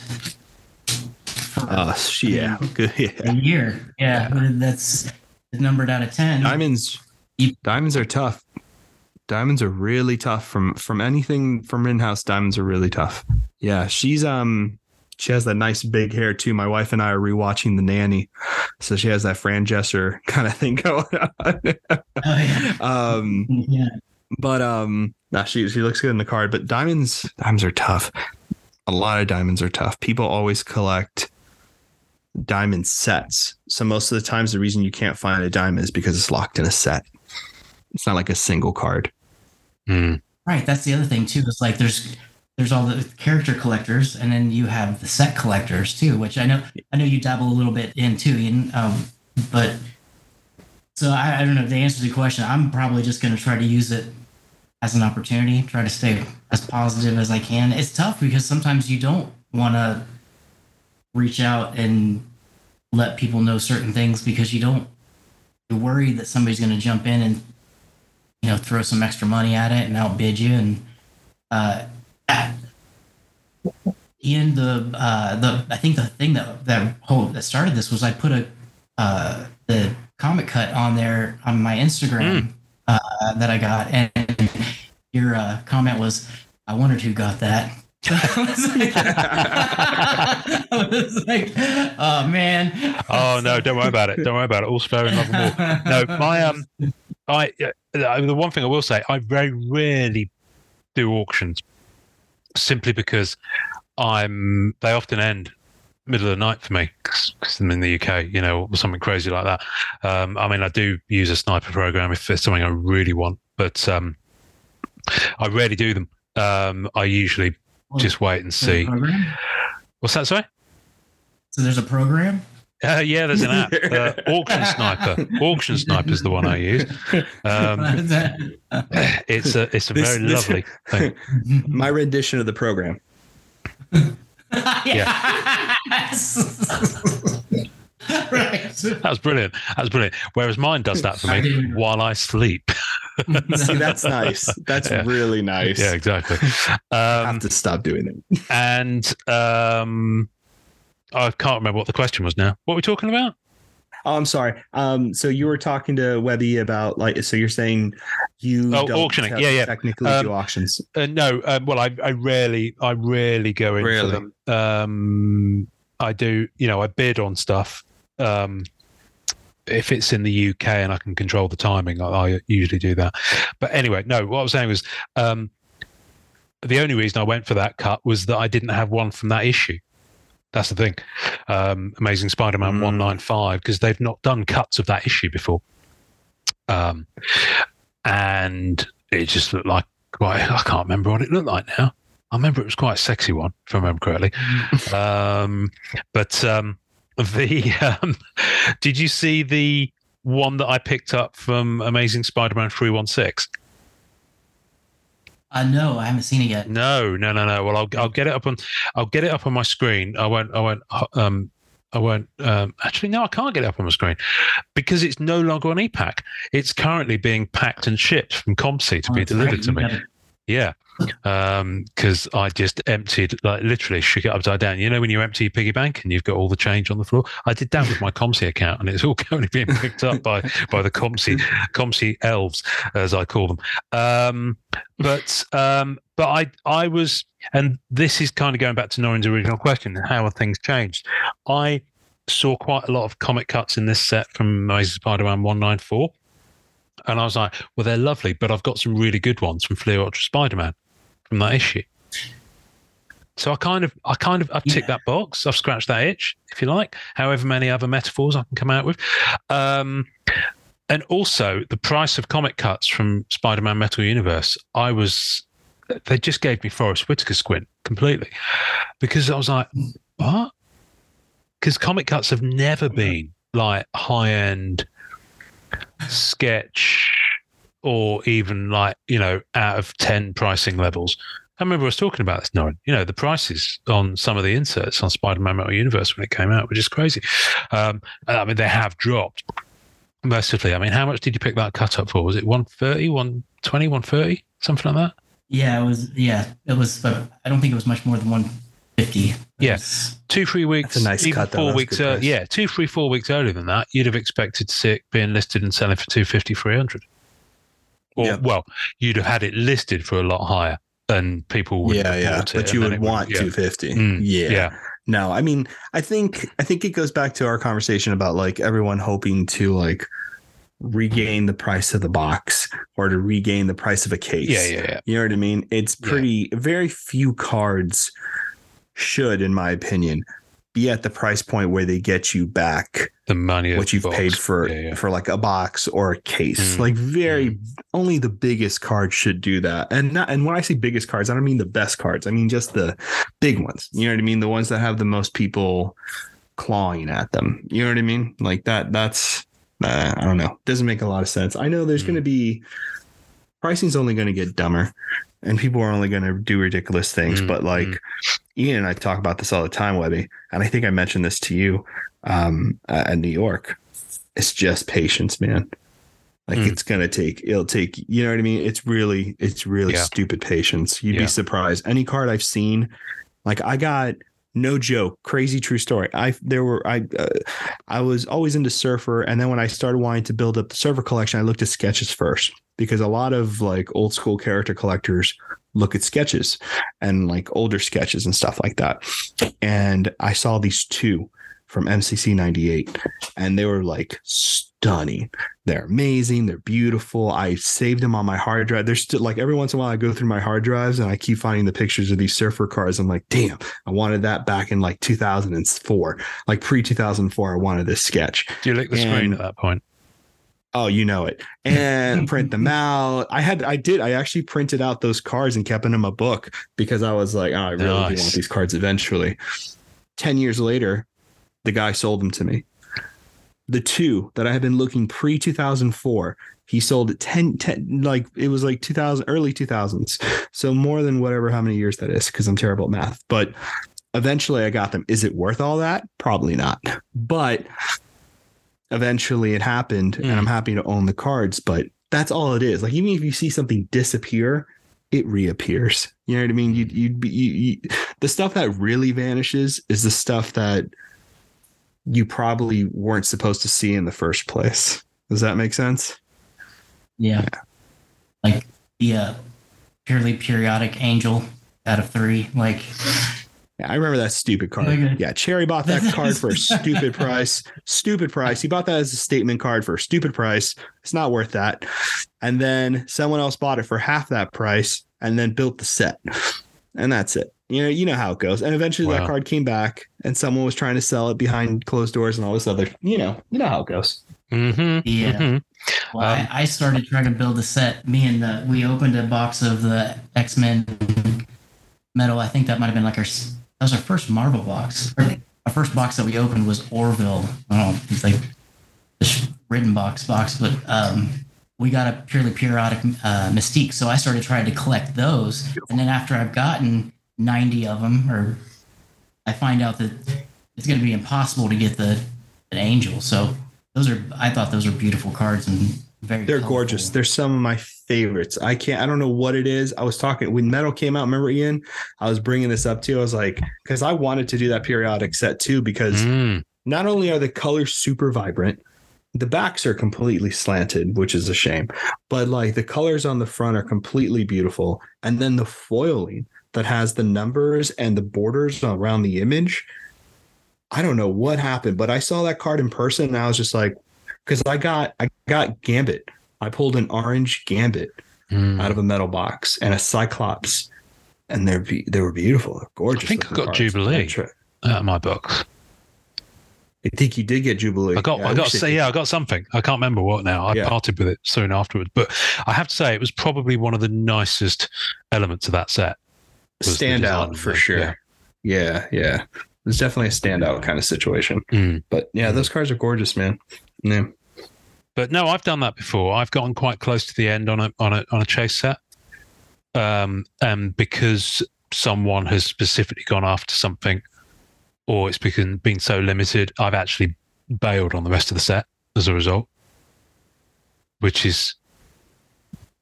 for, oh yeah, good, yeah, a year, yeah, yeah. That's numbered out of ten. Diamonds you, diamonds are tough. Diamonds are really tough from from anything from in-house. Diamonds are really tough. Yeah, she's um she has that nice big hair too. My wife and I are rewatching The Nanny, so she has that Fran Drescher kind of thing going on. Oh, yeah. Um, yeah. But um, nah, she she looks good in the card. But diamonds, diamonds are tough. A lot of diamonds are tough. People always collect diamond sets. So most of the times, the reason you can't find a diamond is because it's locked in a set. It's not like a single card. Mm. Right. That's the other thing too. It's like there's. There's all the character collectors, and then you have the set collectors too, which I know I know you dabble a little bit in too, Ian. Um, but so I, I don't know if they answered the question. I'm probably just going to try to use it as an opportunity, try to stay as positive as I can. It's tough because sometimes you don't want to reach out and let people know certain things because you don't you're worried that somebody's going to jump in and, you know, throw some extra money at it and outbid you. And uh Ian, the uh, the I think the thing that that whole that started this was I put a uh, the comic cut on there on my Instagram mm. uh, that I got, and your uh, comment was, "I wondered who got that." I was like, I was like, "Oh man!" Oh no, don't worry about it. Don't worry about it. All fair in love and war. No, my um, I uh, the one thing I will say, I very rarely do auctions. Simply because I'm, they often end middle of the night for me because I'm in the U K, you know, or something crazy like that. Um, I mean, I do use a sniper program if it's something I really want, but um, I rarely do them. Um, I usually just wait and see. What's that, sorry? So there's a program? Uh, yeah, there's an app. Uh, Auction Sniper. Auction Sniper is the one I use. Um, it's a it's a this, very this, lovely thing. My rendition of the program. Yeah. Right. That was brilliant. That was brilliant. Whereas mine does that for me while I sleep. See, that's nice. That's yeah. really nice. Yeah, exactly. Um, I have to stop doing it. And um, I can't remember what the question was now. What were we talking about? Oh, I'm sorry. Um, so you were talking to Webby about, like, so you're saying you oh, don't auctioning. Yeah, yeah. technically um, do auctions. Uh, no, uh, well, I, I rarely, I rarely go into really? them. Um, I do, you know, I bid on stuff. Um, if it's in the U K and I can control the timing, I, I usually do that. But anyway, no, what I was saying was um, the only reason I went for that cut was that I didn't have one from that issue. That's the thing. Um, Amazing Spider-Man mm. one ninety-five, because they've not done cuts of that issue before. Um, and it just looked like, quite, I can't remember what it looked like now. I remember it was quite a sexy one, if I remember correctly. um, but um, the um, did you see the one that I picked up from Amazing Spider-Man three one six? Uh, no, I haven't seen it yet. No, no, no, no. Well, I'll I'll get it up on I'll get it up on my screen. I won't I won't um I won't um actually no I can't get it up on my screen because it's no longer on E PAC. It's currently being packed and shipped from Comsy to oh, be delivered right. to me. Yeah, um, because I just emptied, like literally shook it upside down. You know when you empty your piggy bank and you've got all the change on the floor? I did that with my Comsy account, and it's all currently being picked up by by the Comsy Comsy elves, as I call them. Um, but um, but I I was, and this is kind of going back to Noreen's original question: how have things changed? I saw quite a lot of comic cuts in this set from Amazing Spider-Man one ninety-four. And I was like, well, they're lovely, but I've got some really good ones from Fleer Ultra Spider-Man from that issue. So I kind of, I kind of, I've ticked yeah. that box. I've scratched that itch, if you like, however many other metaphors I can come out with. Um, and also the price of comic cuts from Spider-Man Metal Universe, I was, they just gave me Forest Whitaker squint completely because I was like, what? Because comic cuts have never been like high-end sketch or even like, you know, out of ten pricing levels. I remember I was talking about this, Noreen. You know, the prices on some of the inserts on Spider-Man Metal Universe when it came out were just crazy. Um, I mean, they have dropped mercifully. I mean, how much did you pick that cut up for? Was it one thirty, one twenty, one thirty, something like that? Yeah, it was. Yeah, it was. Uh, I don't think it was much more than one fifty. Yes, yeah. two, three weeks. That's a nice cut. Four weeks. Uh, yeah, two, three, four weeks earlier than that, you'd have expected to see it being listed and selling for two fifty, three hundred. Or yeah. well, you'd have had it listed for a lot higher, and people would. Yeah, yeah. It but you would want would, yeah. two fifty. Mm, yeah. yeah. No, I mean, I think I think it goes back to our conversation about like everyone hoping to like regain the price of the box or to regain the price of a case. Yeah, yeah, yeah. You know what I mean? It's pretty yeah. very few cards should, in my opinion, be at the price point where they get you back the money, what you've box. paid for, yeah, yeah. for like a box or a case. Mm. Like very, mm. only the biggest cards should do that. And not, and when I say biggest cards, I don't mean the best cards. I mean, just the big ones. You know what I mean? The ones that have the most people clawing at them. You know what I mean? Like that, that's, uh, I don't know. Doesn't make a lot of sense. I know there's mm. going to be, pricing's only going to get dumber. And people are only going to do ridiculous things. Mm, but like mm. Ian and I talk about this all the time, Webby. And I think I mentioned this to you um, uh, in New York. It's just patience, man. Like mm. it's going to take, it'll take, you know what I mean? It's really, it's really yeah. stupid patience. You'd yeah. be surprised. Any card I've seen, like I got, no joke, crazy true story. I, there were, I, uh, I was always into Surfer. And then when I started wanting to build up the Surfer collection, I looked at sketches first. Because a lot of like old school character collectors look at sketches and like older sketches and stuff like that. And I saw these two from M C C ninety-eight and they were like stunning. They're amazing. They're beautiful. I saved them on my hard drive. They're still like every once in a while I go through my hard drives and I keep finding the pictures of these Surfer cards. I'm like, damn, I wanted that back in like two thousand four, like pre two thousand four. I wanted this sketch. Do you lick the and, screen at that point? Oh, you know it. And print them out. I had, I did. I actually printed out those cards and kept them in a book because I was like, oh, I really nice. do want these cards eventually. Ten years later, the guy sold them to me. The two that I had been looking pre two thousand four, he sold at ten, ten, like it was like two thousand, early two thousands. So more than whatever, how many years that is, because I'm terrible at math. But eventually I got them. Is it worth all that? Probably not. But eventually it happened, mm. and I'm happy to own the cards, but that's all it is. Like, even if you see something disappear, it reappears. You know what I mean? You'd, you'd be, you, you, the stuff that really vanishes is the stuff that you probably weren't supposed to see in the first place. Does that make sense? Yeah. yeah. Like the uh, purely periodic angel out of three, like... I remember that stupid card. Okay. Yeah, Cherry bought that card for a stupid price. Stupid price. He bought that as a statement card for a stupid price. It's not worth that. And then someone else bought it for half that price and then built the set. And that's it. You know, you know how it goes. And eventually wow. that card came back and someone was trying to sell it behind closed doors and all this other, you know, you know how it goes. Mm-hmm. Yeah. Mm-hmm. Well, um, I, I started trying to build a set. Me and the, we opened a box of the X-Men metal. I think that might've been like our, that was our first Marvel box. Our first box that we opened was Orville. I don't know, it's like the written box box, but um, we got a purely periodic uh, Mystique. So I started trying to collect those. And then after I've gotten ninety of them, or I find out that it's going to be impossible to get the an angel. So those are, I thought those were beautiful cards and very They're colorful. Gorgeous. They're some of my favorites. I can't, I don't know what it is. I was talking when metal came out. Remember, Ian, I was bringing this up too. I was like, because I wanted to do that periodic set too, because mm. not only are the colors super vibrant, the backs are completely slanted, which is a shame, but like the colors on the front are completely beautiful. And then the foiling that has the numbers and the borders around the image. I don't know what happened, but I saw that card in person and I was just like, because I got I got Gambit. I pulled an orange Gambit mm. out of a metal box and a Cyclops, and they're be- they were beautiful. They're gorgeous. I think I got Jubilee out of my box. I think you did get Jubilee. I got yeah, I, I got say, yeah I got something. I can't remember what now. I yeah. parted with it soon afterwards, but I have to say it was probably one of the nicest elements of that set. Standout for sure. Yeah, yeah. yeah. It's definitely a standout kind of situation. Mm. But yeah, those cards are gorgeous, man. Yeah. But no, I've done that before. I've gotten quite close to the end on a on a on a chase set. Um, and because someone has specifically gone after something, or it's because been so limited, I've actually bailed on the rest of the set as a result. Which is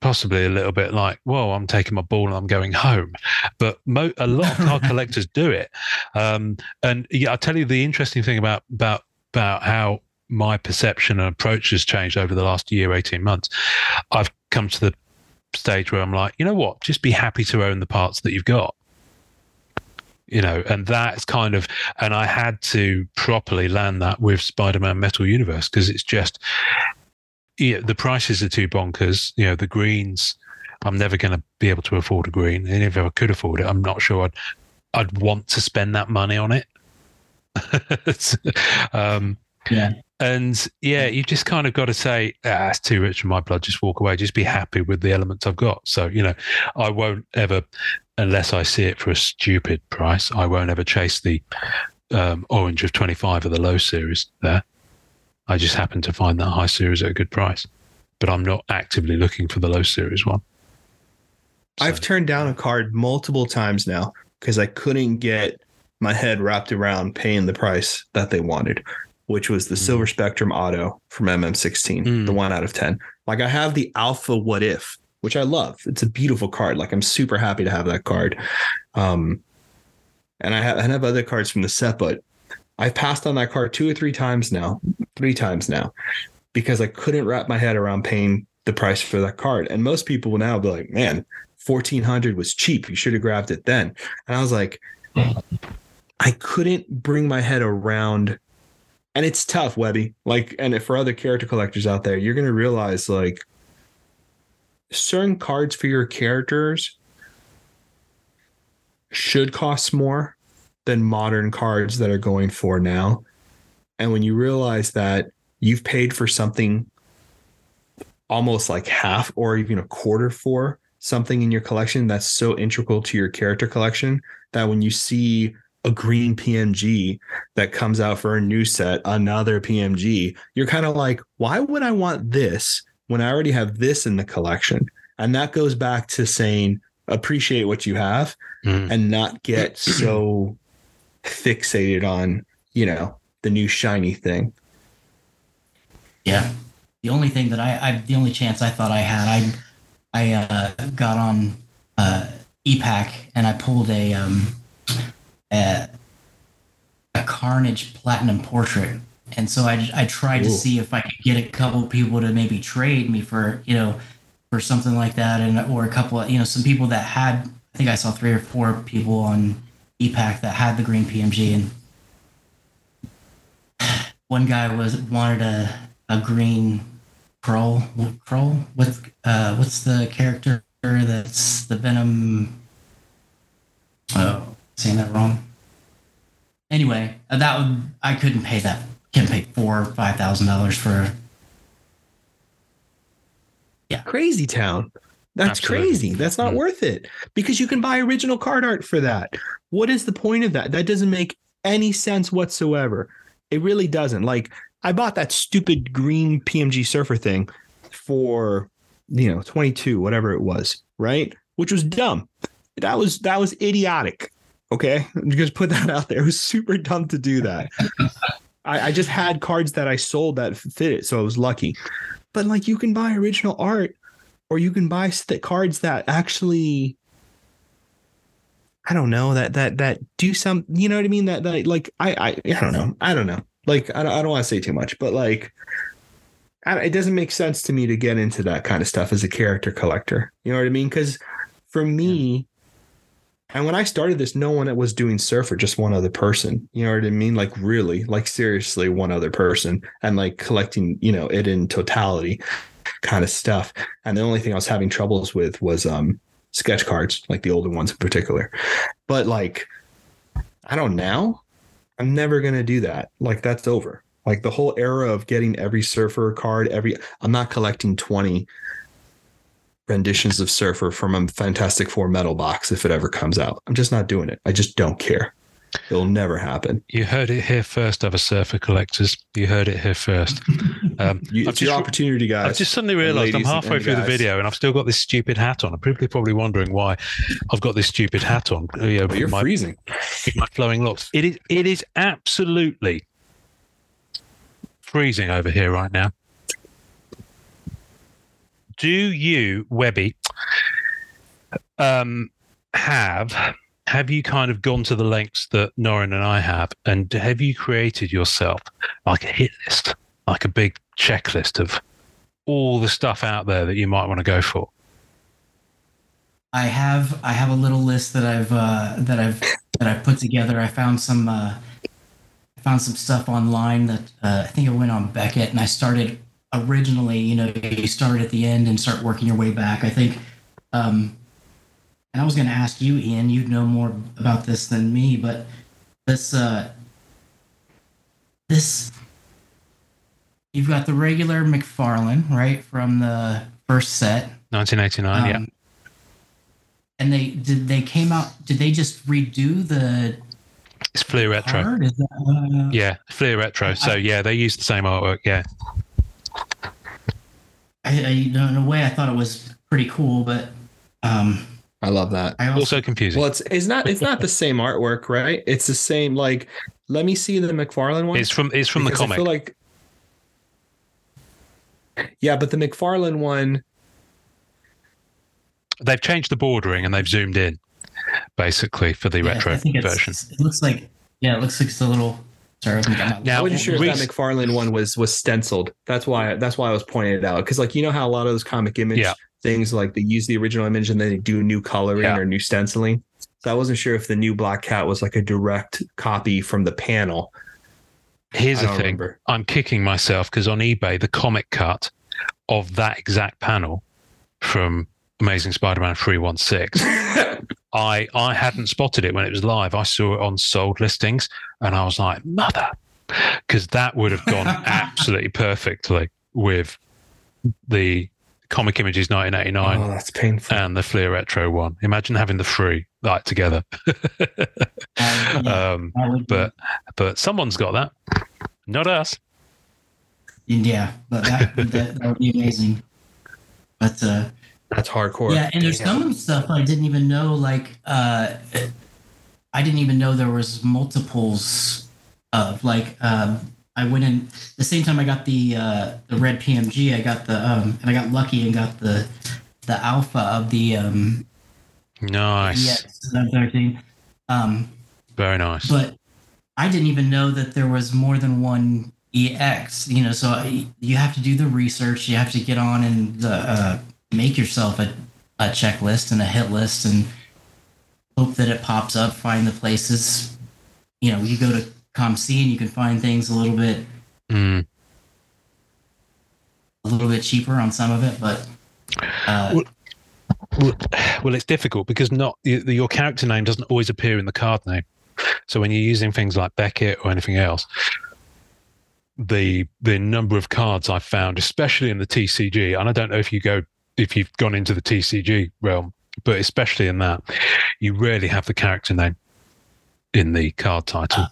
possibly a little bit like, well, I'm taking my ball and I'm going home. But mo- a lot of card collectors do it. Um, and yeah, I'll tell you the interesting thing about about about how my perception and approach has changed over the last year, eighteen months. I've come to the stage where I'm like, you know what, just be happy to own the parts that you've got. You know, and that's kind of, and I had to properly land that with Spider-Man Metal Universe because it's just... Yeah, the prices are too bonkers. You know, the greens, I'm never going to be able to afford a green. And if I could afford it, I'm not sure I'd I'd want to spend that money on it. um, yeah. And yeah, you just kind of got to say, ah, it's too rich for my blood. Just walk away. Just be happy with the elements I've got. So, you know, I won't ever, unless I see it for a stupid price, I won't ever chase the um, orange of twenty-five of the low series there. I just happen to find that high series at a good price, but I'm not actively looking for the low series one. So. I've turned down a card multiple times now because I couldn't get my head wrapped around paying the price that they wanted, which was the mm. Silver Spectrum Auto from M M sixteen, mm. the one out of ten. Like I have the Alpha What If, which I love. It's a beautiful card. Like I'm super happy to have that card. Um, and I have, I have other cards from the set, but I've passed on that card two or three times now, three times now, because I couldn't wrap my head around paying the price for that card. And most people will now be like, man, fourteen hundred was cheap. You should have grabbed it then. And I was like, I couldn't bring my head around. And it's tough, Webby. Like, and for other character collectors out there, you're going to realize like certain cards for your characters should cost more than modern cards that are going for now. And when you realize that you've paid for something almost like half or even a quarter for something in your collection that's so integral to your character collection that when you see a green P M G that comes out for a new set, another P M G, you're kind of like, why would I want this when I already have this in the collection? And that goes back to saying, appreciate what you have mm. and not get so fixated on, you know, the new shiny thing. Yeah. The only thing that I, I the only chance I thought I had, I, I uh, got on uh, E PAC and I pulled a, um, a, a Carnage Platinum Portrait. And so I, I tried Ooh. to see if I could get a couple people to maybe trade me for, you know, for something like that. And, or a couple of, you know, some people that had, I think I saw three or four people on E PAC that had the green P M G, and one guy was wanted a, a green Kroll. Kroll? What's, uh, what's the character that's the Venom? Oh, saying that wrong. Anyway, that would, I couldn't pay that. Can't pay four or five thousand dollars for. Yeah, Crazy Town. That's Absolutely. crazy. That's not mm-hmm. worth it, because you can buy original card art for that. What is the point of that? That doesn't make any sense whatsoever. It really doesn't. Like, I bought that stupid green P M G Surfer thing for, you know, twenty-two, whatever it was, right? Which was dumb. That was that was idiotic. Okay, just put that out there. It was super dumb to do that. I, I just had cards that I sold that fit it, so I was lucky. But like, you can buy original art, or you can buy st- cards that actually, I don't know, that that that do some, you know what I mean? That that like I I, I don't know, I don't know. Like, I don't, I don't want to say too much, but like, I, it doesn't make sense to me to get into that kind of stuff as a character collector. You know what I mean? Because for me, and when I started this, no one was doing Surfer, just one other person. You know what I mean? Like, really, like, seriously, one other person, and like collecting, you know, it in totality kind of stuff. And the only thing I was having troubles with was um, sketch cards, like the older ones in particular. But like, I don't know. I'm never going to do that. Like, that's over. Like, the whole era of getting every Surfer card, every, I'm not collecting twenty renditions of Surfer from a Fantastic Four metal box if it ever comes out. I'm just not doing it. I just don't care. It'll never happen. You heard it here first, other Surfer collectors. You heard it here first. Um, you, it's just, your opportunity, guys. I've just suddenly realised I'm halfway through guys. the video and I've still got this stupid hat on. People are probably wondering why I've got this stupid hat on. You know, but you're my, freezing. My flowing locks. It is, it is absolutely freezing over here right now. Do you, Webby, um, have... have you kind of gone to the lengths that Norrin and I have, and have you created yourself like a hit list, like a big checklist of all the stuff out there that you might want to go for? I have, I have a little list that I've, uh, that I've, that I've put together. I found some, uh, I found some stuff online that, uh, I think I went on Beckett, and I started originally, you know, you start at the end and start working your way back. I think, um, and I was going to ask you, Ian, you'd know more about this than me, but this, uh, this, you've got the regular McFarlane, right, from the first set. nineteen eighty-nine, um, yeah. And they, did they came out, did they just redo the... It's Fleer Retro. Is that, uh, yeah, Fleer Retro. So, I, yeah, they used the same artwork, yeah. I, I, you know, in a way, I thought it was pretty cool, but... um I love that. I also, also confusing. Well, it's it's not it's not the same artwork, right? It's the same. Like, let me see the McFarlane one. It's from it's from the comic. I feel like, yeah, but the McFarlane one, they've changed the bordering and they've zoomed in, basically, for the yeah, retro I think it's, version. It looks like yeah, it looks like it's a little. Sorry, I now, wasn't sure if that McFarlane one was was stenciled. That's why that's why I was pointing it out, because like, you know how a lot of those comic image. Yeah. Things like they use the original image and then they do new coloring yeah. or new stenciling. So I wasn't sure if the new Black Cat was like a direct copy from the panel. Here's the thing. Remember. I'm kicking myself because on eBay, the comic cut of that exact panel from Amazing Spider-Man three one six, I, I hadn't spotted it when it was live. I saw it on sold listings and I was like, mother, because that would have gone absolutely perfectly with the Comic Images nineteen eighty-nine. Oh, that's painful. And the Fleer Retro one. Imagine having the three like together. um, um, but but someone's got that. Not us. Yeah, but that, that, that would be amazing. But uh, that's hardcore. Yeah, and there's yeah. some stuff I didn't even know. Like uh, I didn't even know there was multiples of. Like um, I went in the same time I got the uh, the Red P M G. I got the um, and I got lucky and got the the alpha of the um, nice. Yeah, um, very nice. But I didn't even know that there was more than one E X, you know, so I, you have to do the research. You have to get on and uh, make yourself a, a checklist and a hit list and hope that it pops up, find the places. You know, you go to ComC and you can find things a little bit, mm. a little bit cheaper on some of it, but... Uh, well, well, well, it's difficult because not your character name doesn't always appear in the card name. So when you're using things like Beckett or anything else... the the number of cards I've found, especially in the T C G, and I don't know if you go if you've gone into the T C G realm, but especially in that, you rarely have the character name in the card title. Uh,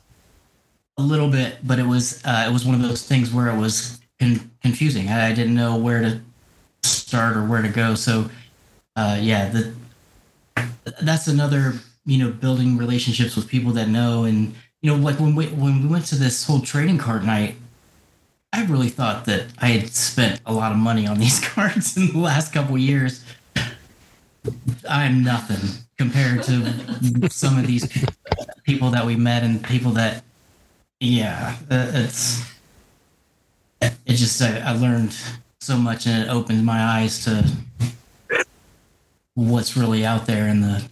a little bit, but it was uh, it was one of those things where it was con- confusing. I, I didn't know where to start or where to go. So, uh, yeah, the, that's another, you know, building relationships with people that know. And you know, like when we when we went to this whole trading card night, I really thought that I had spent a lot of money on these cards in the last couple of years. I'm nothing compared to some of these people that we met and people that, yeah, it's, it just, I, I learned so much and it opened my eyes to what's really out there in the,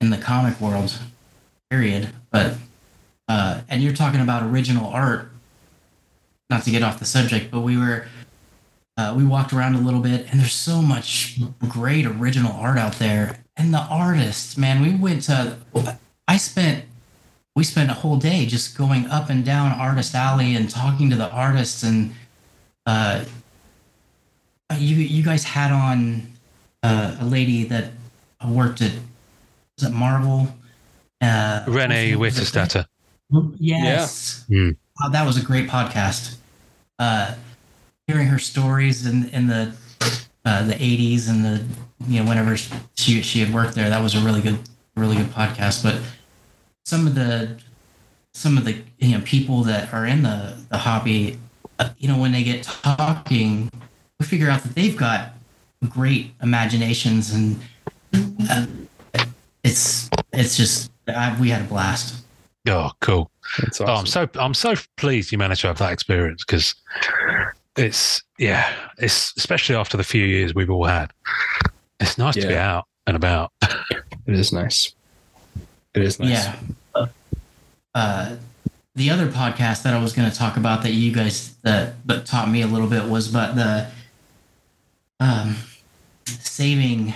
in the comic world, period. But, uh, and you're talking about original art. Not to get off the subject, but we were uh, we walked around a little bit, and there's so much great original art out there. And the artists, man, we went to. I spent we spent a whole day just going up and down Artist Alley and talking to the artists. And uh, you you guys had on uh, a lady that worked at was it Marvel? Uh, Renee Witterstatter. Yes. Yeah. Mm. Wow, that was a great podcast. Uh, hearing her stories in in the uh, the eighties and the you know whenever she she had worked there, that was a really good really good podcast. But some of the some of the you know people that are in the the hobby, uh, you know when they get talking, we figure out that they've got great imaginations and uh, it's it's just I, we had a blast. Oh, cool! Awesome. Oh, I'm so I'm so pleased you managed to have that experience because it's yeah, it's especially after the few years we've all had. It's nice yeah. to be out and about. It is nice. It is nice. Yeah. Uh, the other podcast that I was going to talk about that you guys that that taught me a little bit was about the um saving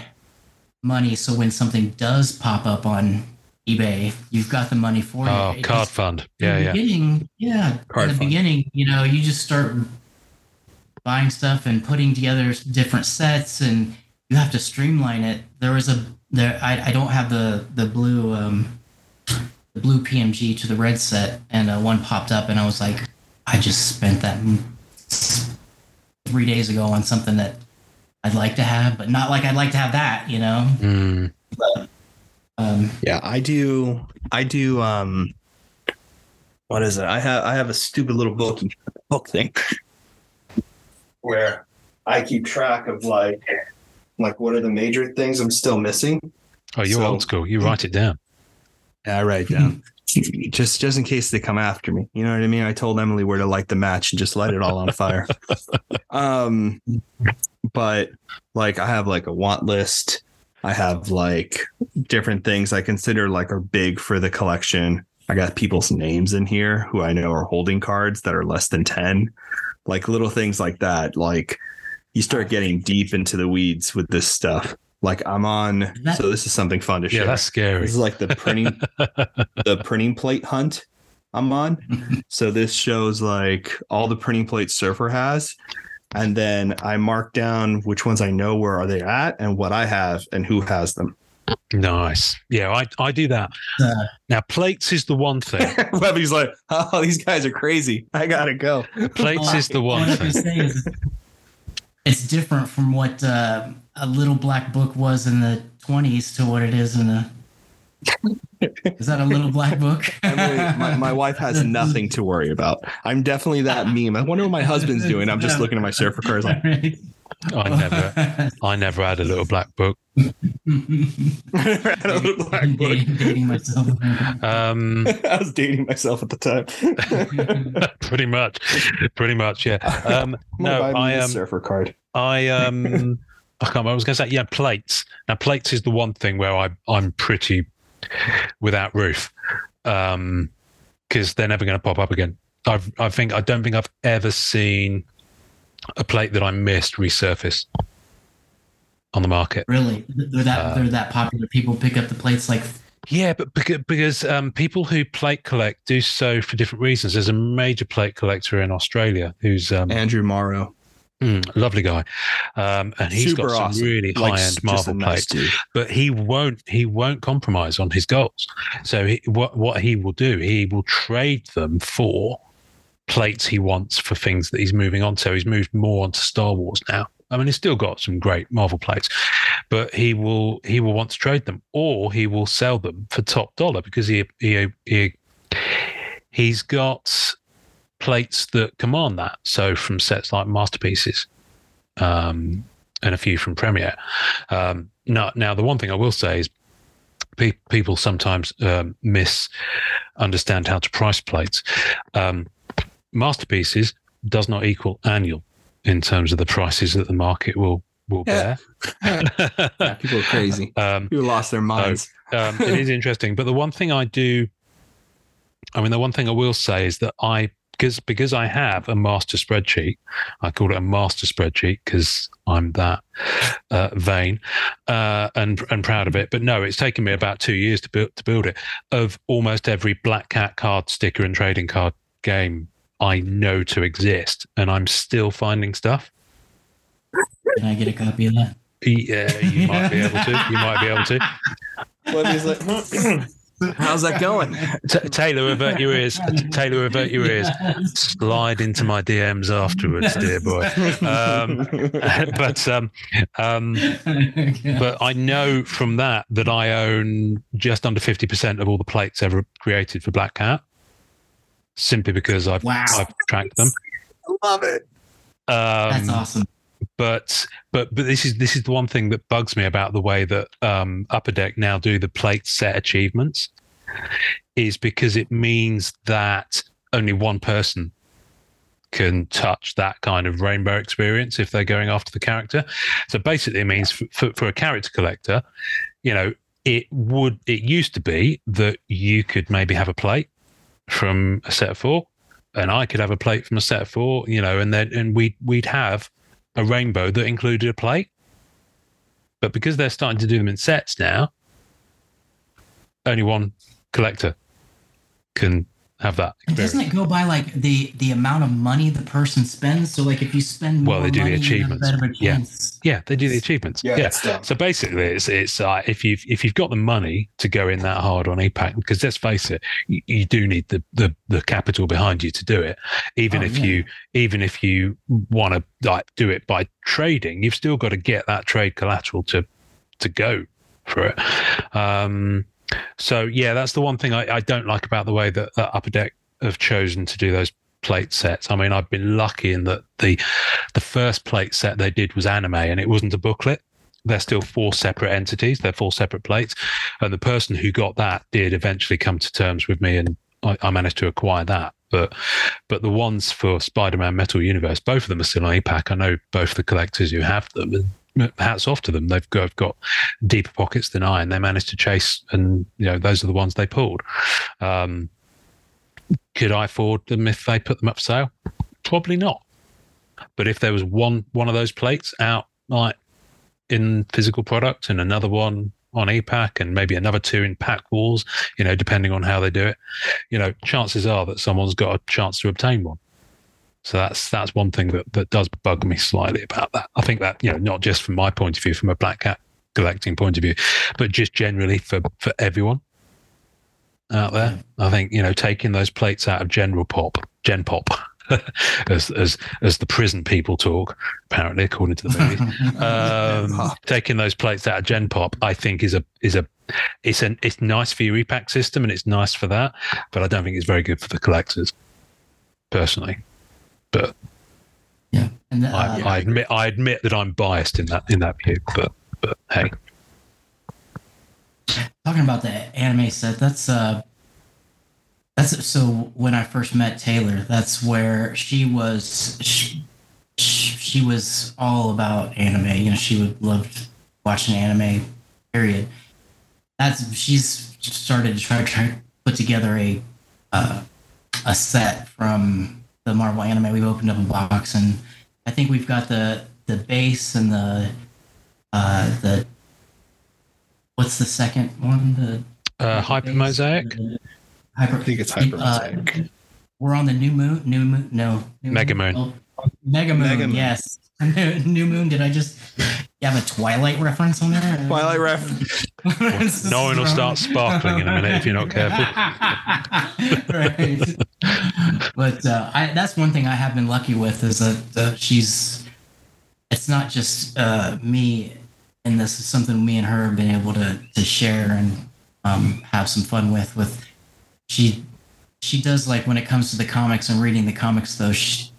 money. So when something does pop up on eBay, you've got the money for it. Oh, card just, fund. Yeah, yeah. Beginning, yeah. Card in the fund. Beginning, you know, you just start buying stuff and putting together different sets, and you have to streamline it. There was a there. I, I don't have the the blue um the blue P M G to the red set, and uh, one popped up, and I was like, I just spent that three days ago on something that I'd like to have, but not like I'd like to have that, you know. Mm. But, Um, yeah, I do. I do. Um, what is it? I have. I have a stupid little book book thing where I keep track of like, like what are the major things I'm still missing. Oh, you're so, old school. You write it down. Yeah, I write it down just just in case they come after me. You know what I mean? I told Emily where to light the match and just light it all on fire. um, but like I have like a want list. I have like different things I consider like are big for the collection. I got people's names in here who I know are holding cards that are less than ten, like little things like that. Like you start getting deep into the weeds with this stuff. Like I'm on. That, so this is something fun to yeah, share. That's scary. This is like the printing, the printing plate hunt I'm on. So this shows like all the printing plates Surfer has. And then I mark down which ones I know where are they at and what I have and who has them. Nice. Yeah, I, I do that. Uh, now, plates is the one thing. Webby's like, oh, these guys are crazy. I got to go. Plates well, is the one thing. It's different from what uh, a little black book was in the twenties to what it is in the... Is that a little black book? Emily, my, my wife has nothing to worry about. I'm definitely that meme. I wonder what my husband's doing. I'm just looking at my surfer cars like, I never, I never had a little black book. I never had a little black book. Dating, dating myself. Um, I was dating myself at the time. pretty much, pretty much, yeah. Um, no, I am um, surfer card. I um, I can't remember. I was going to say, yeah, plates. Now, plates is the one thing where I I'm pretty. Without roof, um, because they're never going to pop up again. I've, I think I don't think I've ever seen a plate that I missed resurface on the market. Really, they're that uh, they're that popular. People pick up the plates like yeah, but because, because um, people who plate collect do so for different reasons. There's a major plate collector in Australia who's um, Andrew Morrow. Mm, lovely guy, um, and he's Super got some awesome. really high like, end marble nice plates. Dude. But he won't he won't compromise on his goals. So he, what what he will do, he will trade them for plates he wants for things that he's moving on. So he's moved more onto Star Wars now. I mean, he's still got some great Marvel plates, but he will he will want to trade them, or he will sell them for top dollar because he he, he he's got. plates that command that, so from sets like Masterpieces um and a few from Premiere. Um now, now the one thing I will say is pe- people sometimes um, misunderstand how to price plates. um Masterpieces does not equal annual in terms of the prices that the market will will yeah. bear. Yeah, people are crazy. Um people lost their minds. So, um, it is interesting, but the one thing I do I mean the one thing I will say is that I Because because I have a master spreadsheet, I call it a master spreadsheet because I'm that uh, vain uh, and and proud of it. But no, it's taken me about two years to build to build it of almost every Black Cat card, sticker, and trading card game I know to exist, and I'm still finding stuff. Can I get a copy of that? Yeah, you might be able to. You might be able to. Well, he's like. How's that going? T- Taylor, avert your ears. Taylor, avert your ears. Slide into my D Ms afterwards, dear boy. Um, but um, um, but I know from that that I own just under fifty percent of all the plates ever created for Black Cat, simply because I've, wow. I've tracked them. I love it. Um, That's awesome. But but but this is this is the one thing that bugs me about the way that um, Upper Deck now do the plate set achievements, is because it means that only one person can touch that kind of rainbow experience if they're going after the character. So basically, it means for, for, for a character collector, you know, it would it used to be that you could maybe have a plate from a set of four, and I could have a plate from a set of four, you know, and then and we we'd have. a rainbow that included a plate, but because they're starting to do them in sets now, only one collector can have that experience. Doesn't it go by like the the amount of money the person spends? So like if you spend more well, they do money, the achievements. Yeah, yeah, they do the achievements. Yeah. yeah. So basically, it's it's uh, if you've if you've got the money to go in that hard on E PAC, because let's face it, you, you do need the, the the capital behind you to do it. Even oh, if yeah. you even if you want to like do it by trading, you've still got to get that trade collateral to to go for it. Um, So, yeah, that's the one thing I, I don't like about the way that, that Upper Deck have chosen to do those plate sets. I mean, I've been lucky in that the the first plate set they did was anime, and it wasn't a booklet. They're still four separate entities. They're four separate plates. And the person who got that did eventually come to terms with me, and I, I managed to acquire that. But but the ones for Spider-Man Metal Universe, both of them are still on E PAC. I know both the collectors who have them, and hats off to them. They've got, got deeper pockets than I, and they managed to chase, and you know, those are the ones they pulled. Um, could I afford them if they put them up for sale? Probably not. But if there was one one of those plates out like in physical product and another one on E PAC and maybe another two in pack walls, you know, depending on how they do it, you know, chances are that someone's got a chance to obtain one. So that's that's one thing that, that does bug me slightly about that. I think that, you know, not just from my point of view, from a black cat collecting point of view, but just generally for, for everyone out there. I think, you know, taking those plates out of general pop, gen pop, as as as the prison people talk, apparently, according to the movies. Um, taking those plates out of Gen Pop, I think is a is a it's an it's nice for your repack system, and it's nice for that, but I don't think it's very good for the collectors, personally. But yeah, and that, I, uh, I admit I admit that I'm biased in that in that view. But but hey, talking about the anime set, that's uh. That's so. When I first met Taylor, that's where she was. She, she was all about anime. You know, she would loved watching anime. Period. That's she's started to try to put together a uh, a set from the Marvel anime. We've opened up a box, and I think we've got the the base and the uh, the what's the second one? The uh, Hyper Mosaic. Hyper, I think it's Hyper Mosaic. Uh, we're on the new moon. New moon. No. New Mega moon. moon. Oh, Mega moon. Mega moon. Yes. New moon. Did I just? You have a Twilight reference on there? Twilight reference. Well, no one will start sparkling in a minute if you're not careful. Right. But uh, I, that's one thing I have been lucky with is that uh, she's. It's not just uh, me, and this is something me and her have been able to to share and um, have some fun with with. She she does like when it comes to the comics and reading the comics though, she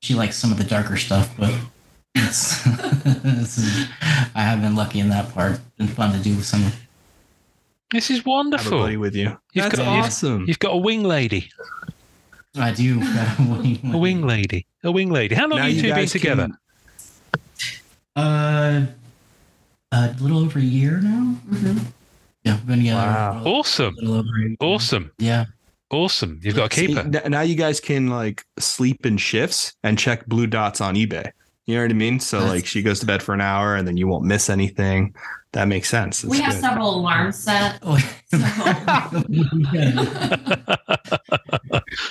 she likes some of the darker stuff, but it's, this is, I have been lucky in that part. It's been fun to do with someone. This is wonderful. Everybody with you. You've That's got, awesome. You've, you've got a wing lady. I do got a wing lady. A wing lady. A wing lady. How long now have you, you two been together? Can, uh a little over a year now. Mm-hmm. Yeah, been together. Wow. Little, awesome. Little awesome. Yeah. Awesome. You've got a keeper. See, now you guys can like sleep in shifts and check blue dots on eBay. You know what I mean? So that's, like she goes to bed for an hour and then you won't miss anything. That makes sense. That's we have good. Several alarms set. So.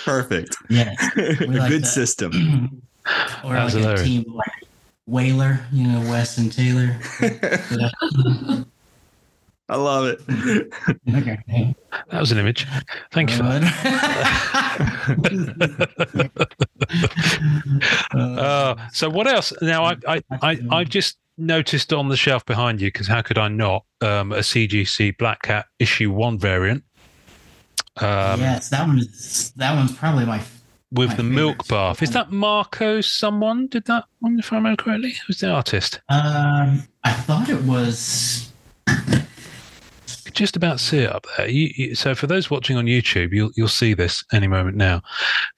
Perfect. Yeah. A like good that. System. Or How's like a there? Team like Whaler, you know, Wes and Taylor. I love it. Okay. That was an image. Thank you for that. uh, so what else? Now, I, I, I, I've just noticed on the shelf behind you, because how could I not, um, a C G C Black Cat issue one variant. Um, yes, that one is, that one's probably my With my the favorite. Milk bath. Is that Marco someone? Did that one, if I remember correctly? Who's the artist? Um, I thought it was... just about see it up there. You, you, so for those watching on YouTube, you'll you'll see this any moment now.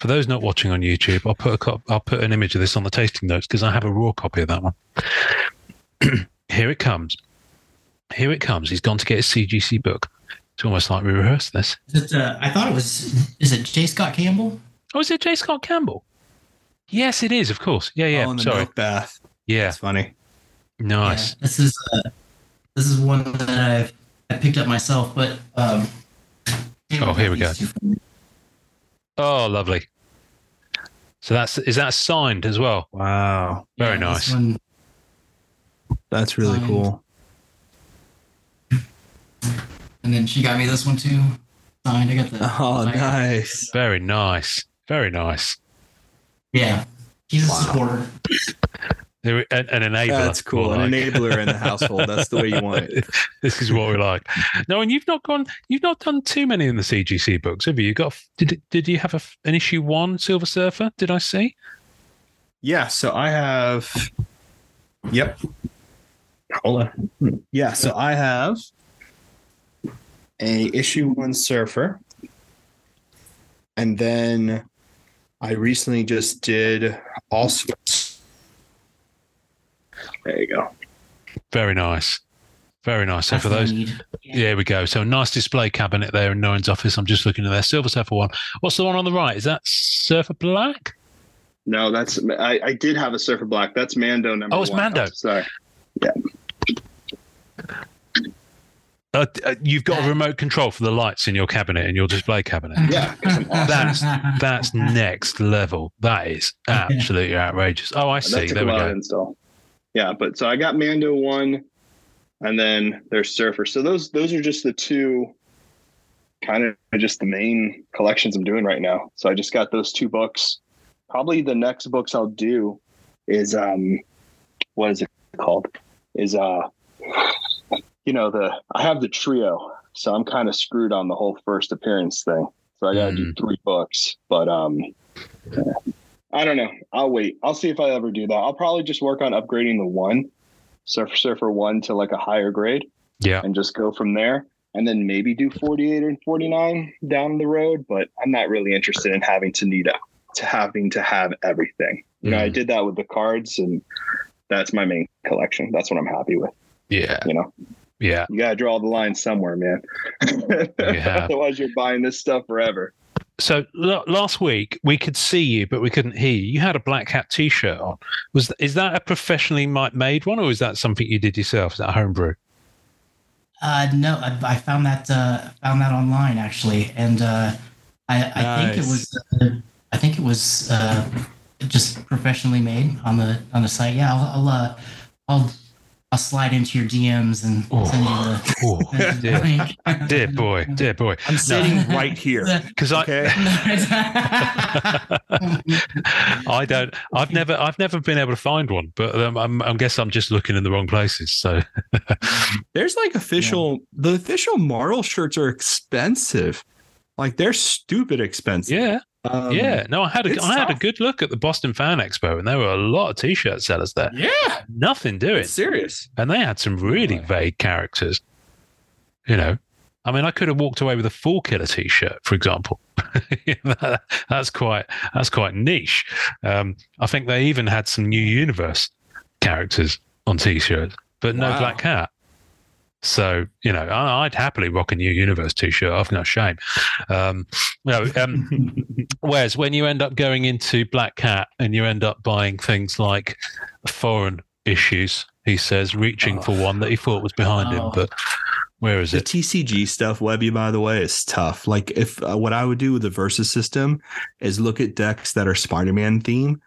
For those not watching on YouTube, I'll put a cop, I'll put an image of this on the tasting notes because I have a raw copy of that one. Here it comes. Here it comes. He's gone to get his C G C book. It's almost like we rehearsed this. Is it, uh, I thought it was. Is it J. Scott Campbell? Oh, is it J. Scott Campbell? Yes, it is. Of course. Yeah, yeah. Oh, in the Sorry. Milk bath. Yeah. That's funny. Nice. Yeah, this is uh, this is one that I've. I picked up myself, but um, oh, here we go. Oh, lovely. So that's is that signed as well? Wow, very yeah, nice. One, that's really signed. Cool. And then she got me this one too. Signed. I got the. Oh, signed. Nice. Very nice. Very nice. Yeah, he's wow. a supporter. An, an enabler. That's cool. An like. Enabler in the household. That's the way you want it. This is what we like. No, and you've not gone. You've not done too many in the C G C books, have you? You got. Did Did you have a, an issue one Silver Surfer? Did I see? Yeah. So I have. Yep. Hold on. Yeah. So I have a issue one Surfer, and then I recently just did also. There you go. Very nice. Very nice. So for those, yeah. There we go. So a nice display cabinet there in Noren's office. I'm just looking at their Silver Surfer one. What's the one on the right? Is that Surfer Black? No, that's, I, I did have a Surfer Black. That's Mando number one. Oh, it's one. Mando. Oh, sorry. Yeah. Uh, you've got a remote control for the lights in your cabinet, in your display cabinet. Yeah, that's that's next level. That is absolutely outrageous. Oh, I see. There we go. Install. Yeah, but so I got Mando one, and then there's Surfer. So those those are just the two, kind of just the main collections I'm doing right now. So I just got those two books. Probably the next books I'll do is um, what is it called? Is uh. You know, the I have the trio, so I'm kind of screwed on the whole first appearance thing. So I got to mm. do three books, but um, I don't know. I'll wait. I'll see if I ever do that. I'll probably just work on upgrading the one, Surfer Surfer one to like a higher grade, yeah, and just go from there. And then maybe do forty-eight or forty-nine down the road. But I'm not really interested in having to need a, to having to have everything. You mm. know, I did that with the cards, and that's my main collection. That's what I'm happy with. Yeah, you know. Yeah, you gotta draw the line somewhere, man. Otherwise, you're buying this stuff forever. So l- last week we could see you, but we couldn't hear you. You had a Black Hat T-shirt on. Was th- is that a professionally made one, or is that something you did yourself? Is that homebrew? Uh, no, I, I found that uh, found that online actually, and uh, I, I nice. think it was uh, I think it was uh, just professionally made on the on the site. Yeah, I'll I'll. Uh, I'll I'll slide into your D Ms and oh, send you the oh, dear. dear boy, dear boy. I'm sitting no. right here because okay. I I don't. I've never. I've never been able to find one, but um, I'm, I guess I'm just looking in the wrong places. So there's like official. Yeah. The official Marvel shirts are expensive. Like they're stupid expensive. Yeah. Um, yeah, no, I had a, I had a good look at the Boston Fan Expo, and there were a lot of T-shirt sellers there. Yeah, nothing doing. It's serious, and they had some really oh, vague characters. You know, I mean, I could have walked away with a Four Killer T-shirt, for example. that, that's quite that's quite niche. Um, I think they even had some New Universe characters on T-shirts, but no wow. Black Cat. So, you know, I'd happily rock a New Universe T-shirt. I've no shame. Um, you know, um, whereas when you end up going into Black Cat and you end up buying things like foreign issues, he says, reaching oh. for one that he thought was behind oh. him. But where is the it? The T C G stuff, Webby, by the way, is tough. Like if uh, what I would do with the Versus system is look at decks that are Spider-Man themed.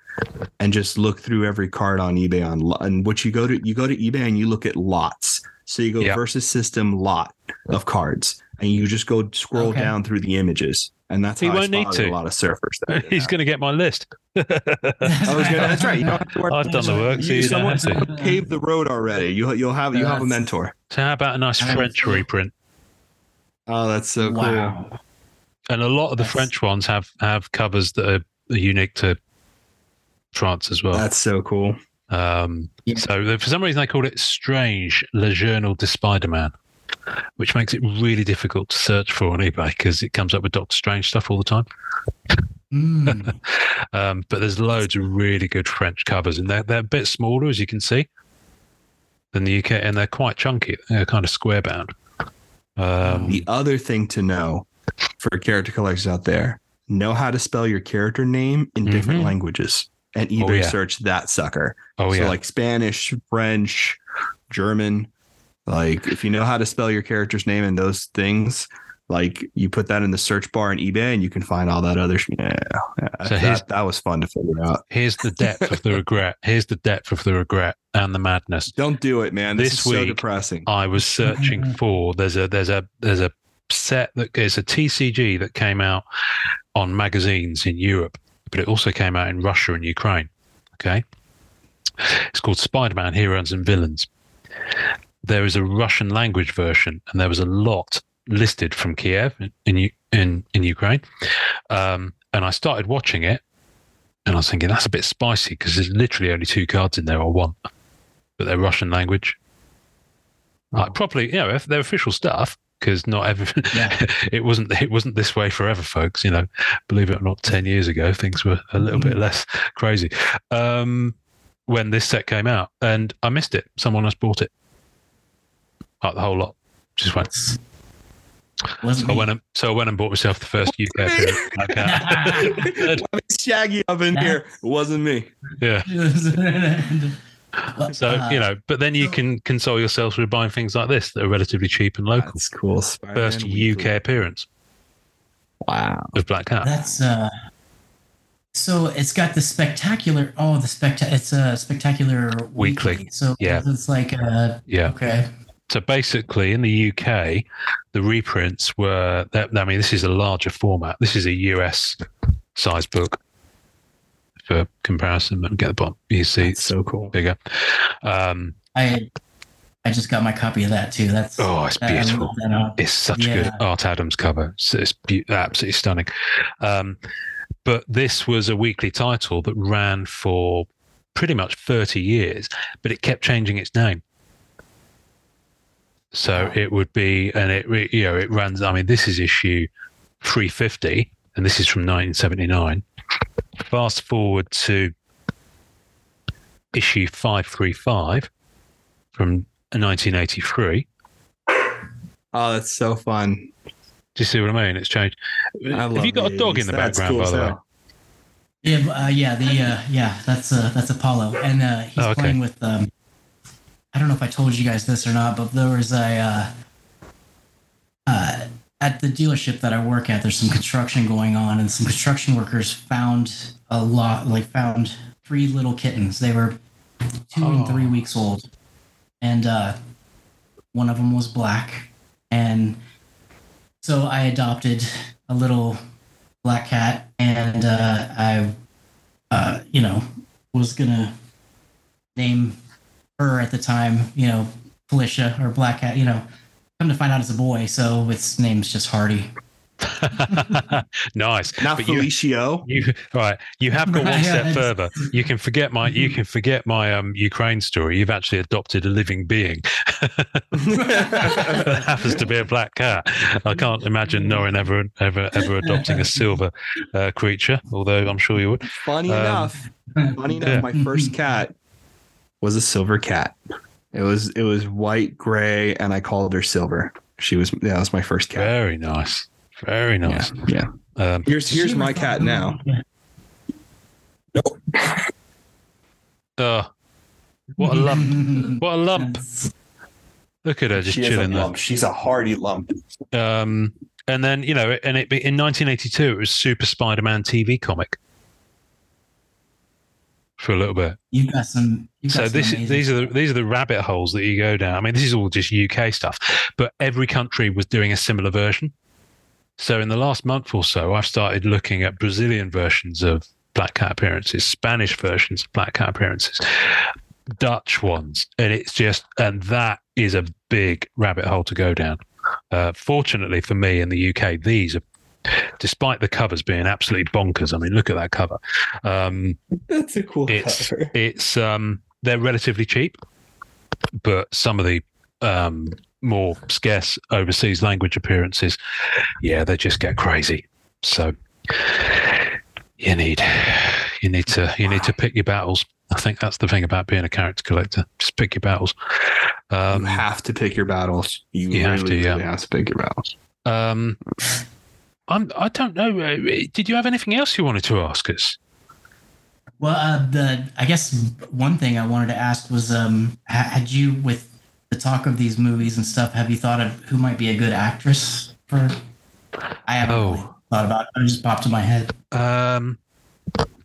And just look through every card on eBay on and what you go to you go to eBay and you look at lots. So you go yep. Versus system lot of cards and you just go scroll okay. down through the images and that's he how won't I need to. A lot of surfers. There, He's going to get my list. I was gonna, that's right. You don't have to work. I've done the work. So you someone, have someone to. Paved the road already. You you'll have you that's, have a mentor. So how about a nice French reprint? Oh, that's so wow. cool. And a lot of the that's, French ones have have covers that are unique to France as well. That's so cool. Um, yeah. So for some reason, they called it Strange, Le Journal de Spider-Man, which makes it really difficult to search for on eBay because it comes up with Doctor Strange stuff all the time. Mm. um, but there's loads of really good French covers, and they're, they're a bit smaller, as you can see, than the U K, and they're quite chunky. They're kind of square bound. Um, the other thing to know for character collectors out there, know how to spell your character name in mm-hmm. different languages. And eBay oh, yeah. search that sucker. Oh, so yeah. like Spanish, French, German. Like if you know how to spell your character's name and those things, like you put that in the search bar in eBay and you can find all that other shit. Yeah. So that, that was fun to figure out. Here's the depth of the regret. Here's the depth of the regret and the madness. Don't do it, man. This, this is week, so depressing. I was searching for there's a there's a there's a set that is a T C G that came out on magazines in Europe. But it also came out in Russia and Ukraine. Okay. It's called Spider-Man Heroes and Villains. There is a Russian language version, and there was a lot listed from Kiev in in, in Ukraine. Um, and I started watching it, and I was thinking, that's a bit spicy because there's literally only two cards in there or one, but they're Russian language. Like, properly, you know, if they're official stuff. Because not every, yeah. it wasn't it wasn't this way forever, folks. You know, believe it or not, ten years ago things were a little mm-hmm. bit less crazy. Um, when this set came out, and I missed it. Someone else bought it, like the whole lot. Just went. So I went, and, so I went and bought myself the first U K. Okay. I mean, Shaggy up in nah. here. It wasn't me. Yeah. So, uh, you know, but then you can console yourselves with buying things like this that are relatively cheap and local. That's cool. Spider-Man First U K appearance. Wow. With Black Cat. That's uh so it's got the spectacular oh the spectac it's a spectacular weekly. weekly. So yeah. it's like uh yeah. okay. So basically in the U K, the reprints were that I mean this is a larger format. This is a U S size book. For comparison, let me get the bottom. You see, it's so cool, bigger. Um, I I just got my copy of that too. That's oh, it's that, beautiful. It's such yeah. a good Art Adams cover. It's, it's be- absolutely stunning. Um, but this was a weekly title that ran for pretty much thirty years, but it kept changing its name. So wow. it would be, and it you know it runs. I mean, this is issue three fifty, and this is from nineteen seventy-nine. Fast forward to issue five thirty-five from nineteen eighty-three. Oh, that's so fun. Do you see what I mean? It's changed. I Have you got these. a dog in the that's background, cool by the way? Yeah, uh, yeah, the, uh, yeah that's, uh, that's Apollo. And uh, he's oh, okay. playing with, um, I don't know if I told you guys this or not, but there was a... Uh, uh, At the dealership that I work at, there's some construction going on, and some construction workers found a lot, like found three little kittens. They were two oh. and three weeks old, and uh, one of them was black. And so I adopted a little black cat, and uh, I, uh, you know, was gonna name her at the time, you know, Felicia or Black Cat, you know. Come to find out it's a boy, so its name's just Hardy. Nice. Not but Felicio. You, you, right. You have gone right, one step yeah, further. Just... You can forget my you can forget my um Ukraine story. You've actually adopted a living being. That happens to be a black cat. I can't imagine Norrin ever ever ever adopting a silver uh, creature, although I'm sure you would. Funny um, enough. Funny enough, yeah. my first cat was a silver cat. It was it was white, gray, and I called her Silver. She was yeah, that was my first cat. Very nice, very nice. Yeah. yeah. Um, here's here's my cat now. Uh, what a lump! What a lump! Look at her just she chilling there. She's a hardy lump. Um, and then you know, and it in nineteen eighty-two, it was Super Spider-Man T V comic. For a little bit, you've got some. You've got so this, some these are the these are the rabbit holes that you go down. I mean, this is all just U K stuff, but every country was doing a similar version. So in the last month or so, I've started looking at Brazilian versions of Black Cat appearances, Spanish versions of Black Cat appearances, Dutch ones, and it's just and that is a big rabbit hole to go down. Uh, fortunately for me, in the U K, these are. Despite the covers being absolutely bonkers, I mean, look at that cover. Um, That's a cool it's, cover. It's um, they're relatively cheap, but some of the um, more scarce overseas language appearances, yeah, they just get crazy. So you need you need to you need to pick your battles. I think that's the thing about being a character collector. Just pick your battles. Um, you have to pick your battles. You, you really, have to, yeah. really have to pick your battles. Um, I'm, I don't know. Did you have anything else you wanted to ask us? Well, uh, the I guess one thing I wanted to ask was, um, had you, with the talk of these movies and stuff, have you thought of who might be a good actress for? I haven't oh. really thought about it. It just popped in my head. Um,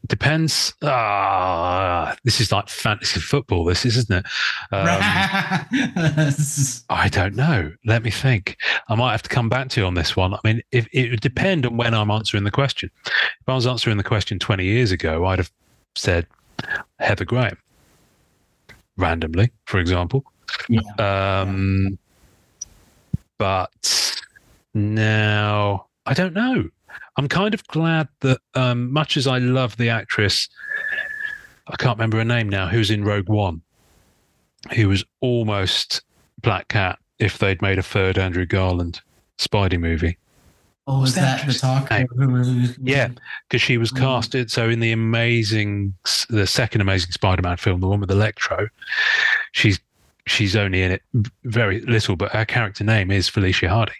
depends. Ah, this is like fantasy football. This is, isn't it? Um, I don't know. Let me think. I might have to come back to you on this one. I mean, if, it would depend on when I'm answering the question. If I was answering the question twenty years ago, I'd have said Heather Graham, randomly, for example. Yeah. Um, but now I don't know. I'm kind of glad that, um, much as I love the actress, I can't remember her name now, who's in Rogue One, who was almost Black Cat if they'd made a third Andrew Garland Spidey movie. Oh, was that, that the talk? Name? Yeah, because she was casted. So in the amazing, the second Amazing Spider-Man film, the one with Electro, she's she's only in it very little, but her character name is Felicia Hardy.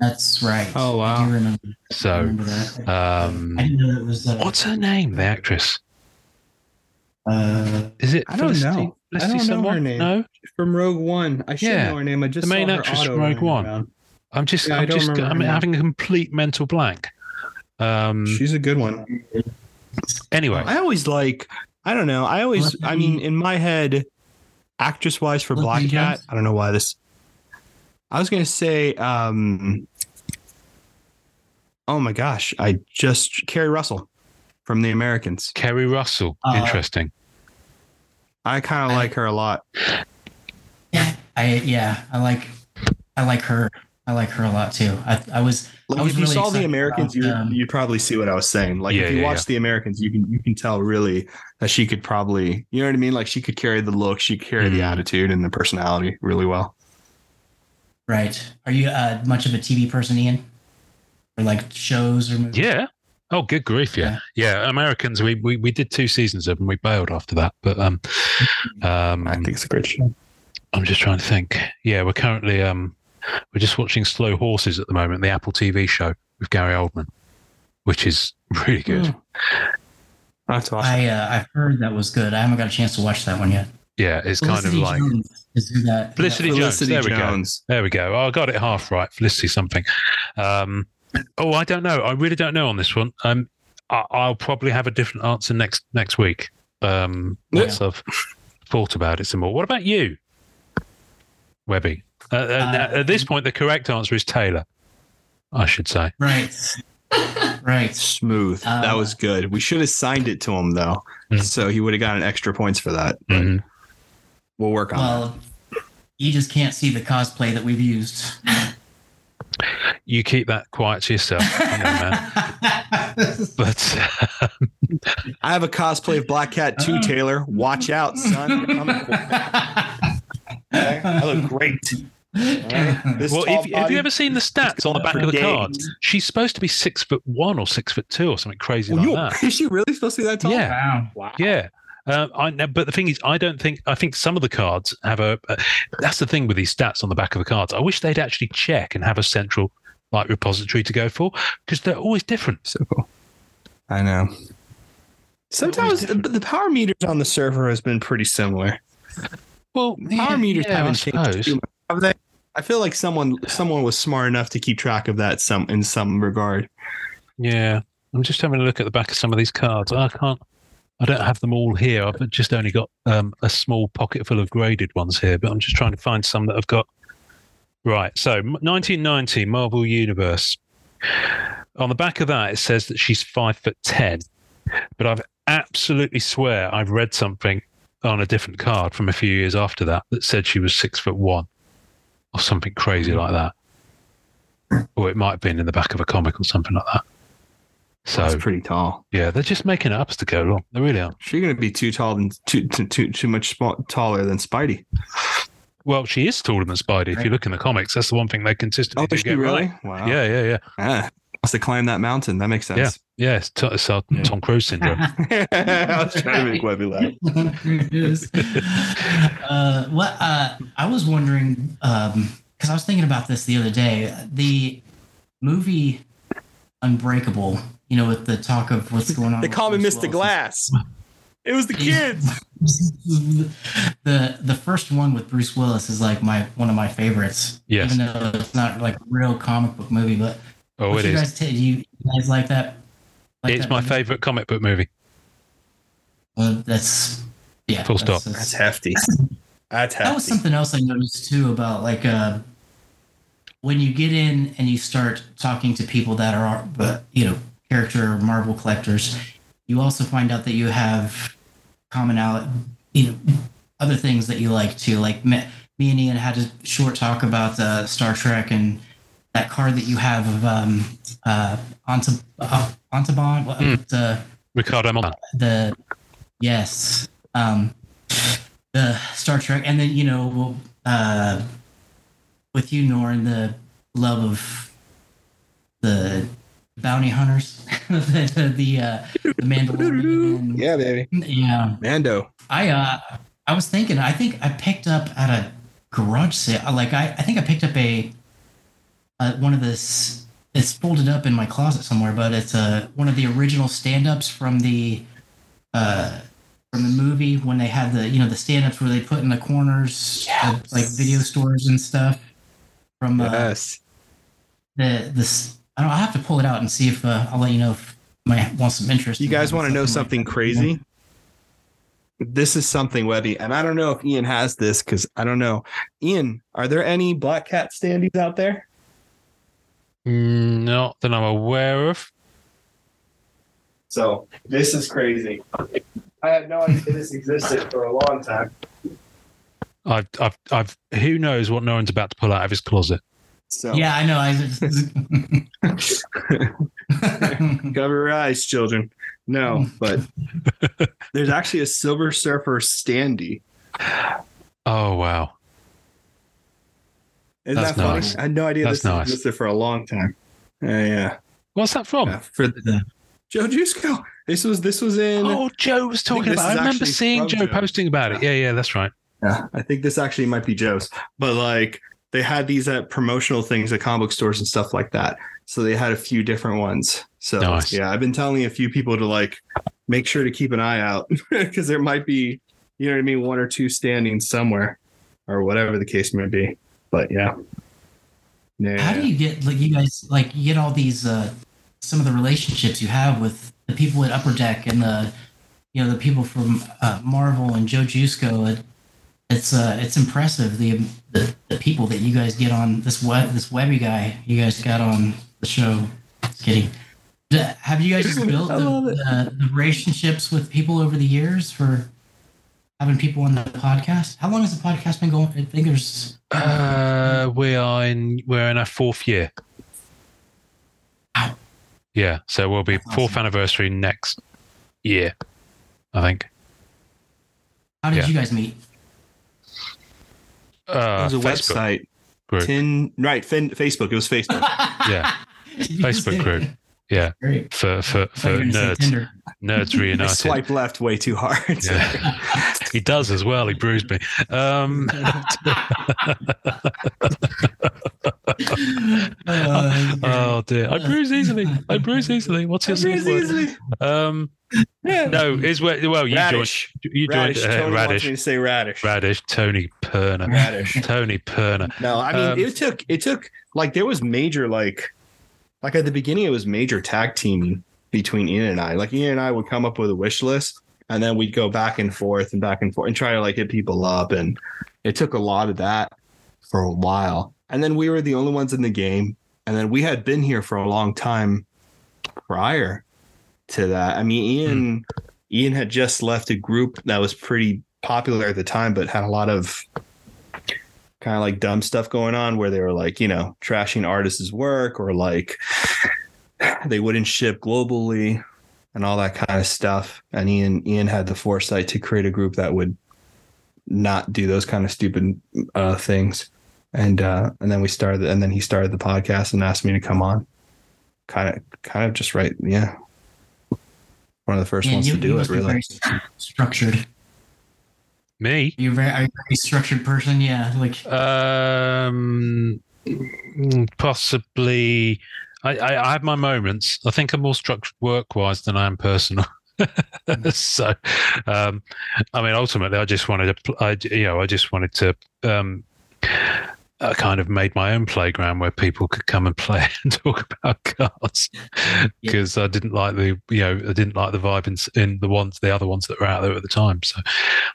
That's right. Oh wow! I do remember. So, I remember that. Um, I didn't know that was. Uh, what's her name? The actress. Uh, is it? I don't Felicity? know. Let's I don't know someone. her name. No? From Rogue One. I should yeah. know her name. I just the main saw her actress auto from Rogue One. Around. I'm just, yeah, I'm, just I'm having a complete mental blank. Um, She's a good one. Anyway, I always like. I don't know. I always. I mean, in my head, actress-wise for Black Cat, I don't know why this. I was gonna say. Um, oh my gosh! I just Kerry Russell from The Americans. Kerry Russell, uh, interesting. I kind of like her a lot. Yeah, I yeah, I like, I like her. I like her a lot too. I, I was. Like I was if you really saw The Americans, you um, you'd probably see what I was saying. Like yeah, if you yeah, watch yeah. The Americans, you can you can tell really that she could probably, you know what I mean? Like she could carry the look, she could carry mm-hmm. the attitude and the personality really well. Right. Are you uh, much of a T V person, Ian? Or like shows or movies? Yeah. Oh, good grief! Yeah, yeah. yeah. Americans, we, we we did two seasons of, and we bailed after that. But um, um, I think it's a great show. I'm just trying to think. Yeah, we're currently um. We're just watching Slow Horses at the moment, the Apple T V show with Gary Oldman, which is really good. Mm. That's awesome. I uh, I've heard that was good. I haven't got a chance to watch that one yet. Yeah, it's Felicity kind of Jones. like is who that, Felicity, Felicity Jones. There we Jones. go. There we go. Oh, I got it half right. Felicity something. Um, oh, I don't know. I really don't know on this one. Um, I, I'll probably have a different answer next next week. Um, once yeah. I've thought about it some more. What about you, Webby? Uh, uh, at this point, the correct answer is Taylor, I should say. Right. Right. Smooth. Uh, that was good. We should have signed it to him, though, mm-hmm. so he would have gotten extra points for that. But mm-hmm. We'll work on well, that. You just can't see the cosplay that we've used. You keep that quiet to yourself. I know, man. But um, I have a cosplay of Black Cat too, oh. Taylor. Watch out, son. I okay. look great. Right. Well, if, have you ever seen the stats on the back of the card? She's supposed to be six foot one or six foot two or something crazy well, like that. Is she really supposed to be that tall? Yeah, wow. wow. Yeah. Um, I know, but the thing is, I don't think. I think some of the cards have a. Uh, that's the thing with these stats on the back of the cards. I wish they'd actually check and have a central like repository to go for, because they're always different. So, I know. Sometimes the, the power meters on the server has been pretty similar. Well, power yeah, meters yeah, haven't changed too much, have they? I feel like someone someone was smart enough to keep track of that some in some regard. Yeah, I'm just having a look at the back of some of these cards. I can't. I don't have them all here. I've just only got um, a small pocket full of graded ones here, but I'm just trying to find some that I've got. Right. So nineteen ninety Marvel Universe. On the back of that, it says that she's five foot ten, but I've absolutely swear I've read something on a different card from a few years after that that said she was six foot one or something crazy like that. Or it might have been in the back of a comic or something like that. So that's pretty tall. Yeah, they're just making it up as to go along. They really are. She's going to be too tall and too too too, too much sp- taller than Spidey. Well, she is taller than Spidey. Right. If you look in the comics, that's the one thing they consistently oh, do get really? right. Wow. Yeah, yeah, yeah. Ah, must have climbed that mountain. That makes sense. Yeah, yeah. It's, t- it's uh, yeah. Tom Cruise syndrome. I was trying to make Webby laugh. It is. Uh, well, uh, I was wondering because um, I was thinking about this the other day. The movie Unbreakable. You know, with the talk of what's going on. They call me Mister Glass. It was the kids. the The first one with Bruce Willis is like my one of my favorites. Yes. Even though it's not like a real comic book movie, but oh, it you is. Guys t- do you guys like that? Like it's that my movie? favorite comic book movie. Well, that's yeah. Full that's, stop. That's, that's hefty. That's hefty. That was something else I noticed too about like. Uh, when you get in and you start talking to people that are, but you know, character Marvel collectors, you also find out that you have commonality, you know, other things that you like too. Like me, me and Ian had a short talk about uh, Star Trek and that card that you have of um, uh, Antab- uh, Antaban, mm. the Ricardo Montalban. The yes, um, the Star Trek, and then you know. Uh, With you, Norrin, the love of the bounty hunters, the the, the, uh, the Mandalorian. Yeah, baby. Yeah, Mando. I uh, I was thinking. I think I picked up at a garage sale. Like I, I think I picked up a uh, one of this. It's folded up in my closet somewhere, but it's a uh, one of the original stand-ups from the uh, from the movie when they had the, you know, the stand-ups where they put in the corners, yes. of, like, video stores and stuff. From uh, yes. the this, I don't. I'll have to pull it out and see if uh, I'll let you know if I want some interest. You guys want to know something like crazy? Yeah. This is something, Weddy, and I don't know if Ian has this because I don't know. Ian, are there any Black Cat standees out there? Not that I'm aware of. So this is crazy. I had no idea this existed for a long time. I've, I've, I've. Who knows what no one's about to pull out of his closet? So yeah, I know. I just... Cover your eyes, children. No, but there's actually a Silver Surfer standee. Oh wow! Isn't That's that funny? Nice. I had no idea That's this nice. existed for a long time. Uh, yeah. What's that from? Uh, for the, the Joe Jusco. This was this was in. Oh, Joe was talking I about. I remember seeing Joe, Joe posting about it. Yeah, yeah, that's right. Yeah, I think this actually might be Joe's, but like they had these at promotional things at comic book stores and stuff like that. So they had a few different ones. So nice. Yeah, I've been telling a few people to like make sure to keep an eye out because there might be, you know what I mean, one or two standing somewhere or whatever the case may be. But yeah. yeah. How do you get like you guys like you get all these uh, some of the relationships you have with the people at Upper Deck and the you know the people from uh, Marvel and Joe Jusco at It's uh, it's impressive the, the the people that you guys get on this web this webby guy you guys got on the show. Just kidding. Have you guys just built the, uh, the relationships with people over the years for having people on the podcast? How long has the podcast been going? I think there's. Uh, uh, we are in we're in our fourth year. Wow. Yeah, so we'll be That's fourth awesome. anniversary next year, I think. How did yeah. you guys meet? Uh, it was a Facebook website. Group. Tin, right, fin, Facebook. It was Facebook. yeah. Facebook group. Yeah. Great. For for, for nerds. Nerds reunited. I swipe left way too hard. Yeah. He does as well. He bruised me. Um, uh, oh, dear. I bruise easily. I bruise easily. What's his name? I bruise easily. Um, Yeah. No, is where well you radish. joined you joined radish. Uh, Tony radish. Wants me to say radish. Radish. Tony Perna. Radish. Tony Perna. No, I mean um, it took it took like there was major like like at the beginning it was major tag teaming between Ian and I. Like Ian and I would come up with a wish list and then we'd go back and forth and back and forth and try to like hit people up, and it took a lot of that for a while. And then we were the only ones in the game, and then we had been here for a long time prior to that. I mean, Ian mm. Ian had just left a group that was pretty popular at the time, but had a lot of kind of like dumb stuff going on where they were like, you know, trashing artists' work or like they wouldn't ship globally and all that kind of stuff. And Ian Ian had the foresight to create a group that would not do those kind of stupid uh, things. And uh, and then we started, and then he started the podcast and asked me to come on. Kind of, kind of just right, yeah. One of the first yeah, ones you, to do it, really. Structured. Me? You're very, are you a very structured person? Yeah. Like. Um, possibly. I, I, I have my moments. I think I'm more structured work-wise than I am personal. so, um, I mean, ultimately, I just wanted to. I, you know, I just wanted to. Um, I kind of made my own playground where people could come and play and talk about cards because yeah. I didn't like the, you know, I didn't like the vibe in, in the ones, the other ones that were out there at the time. So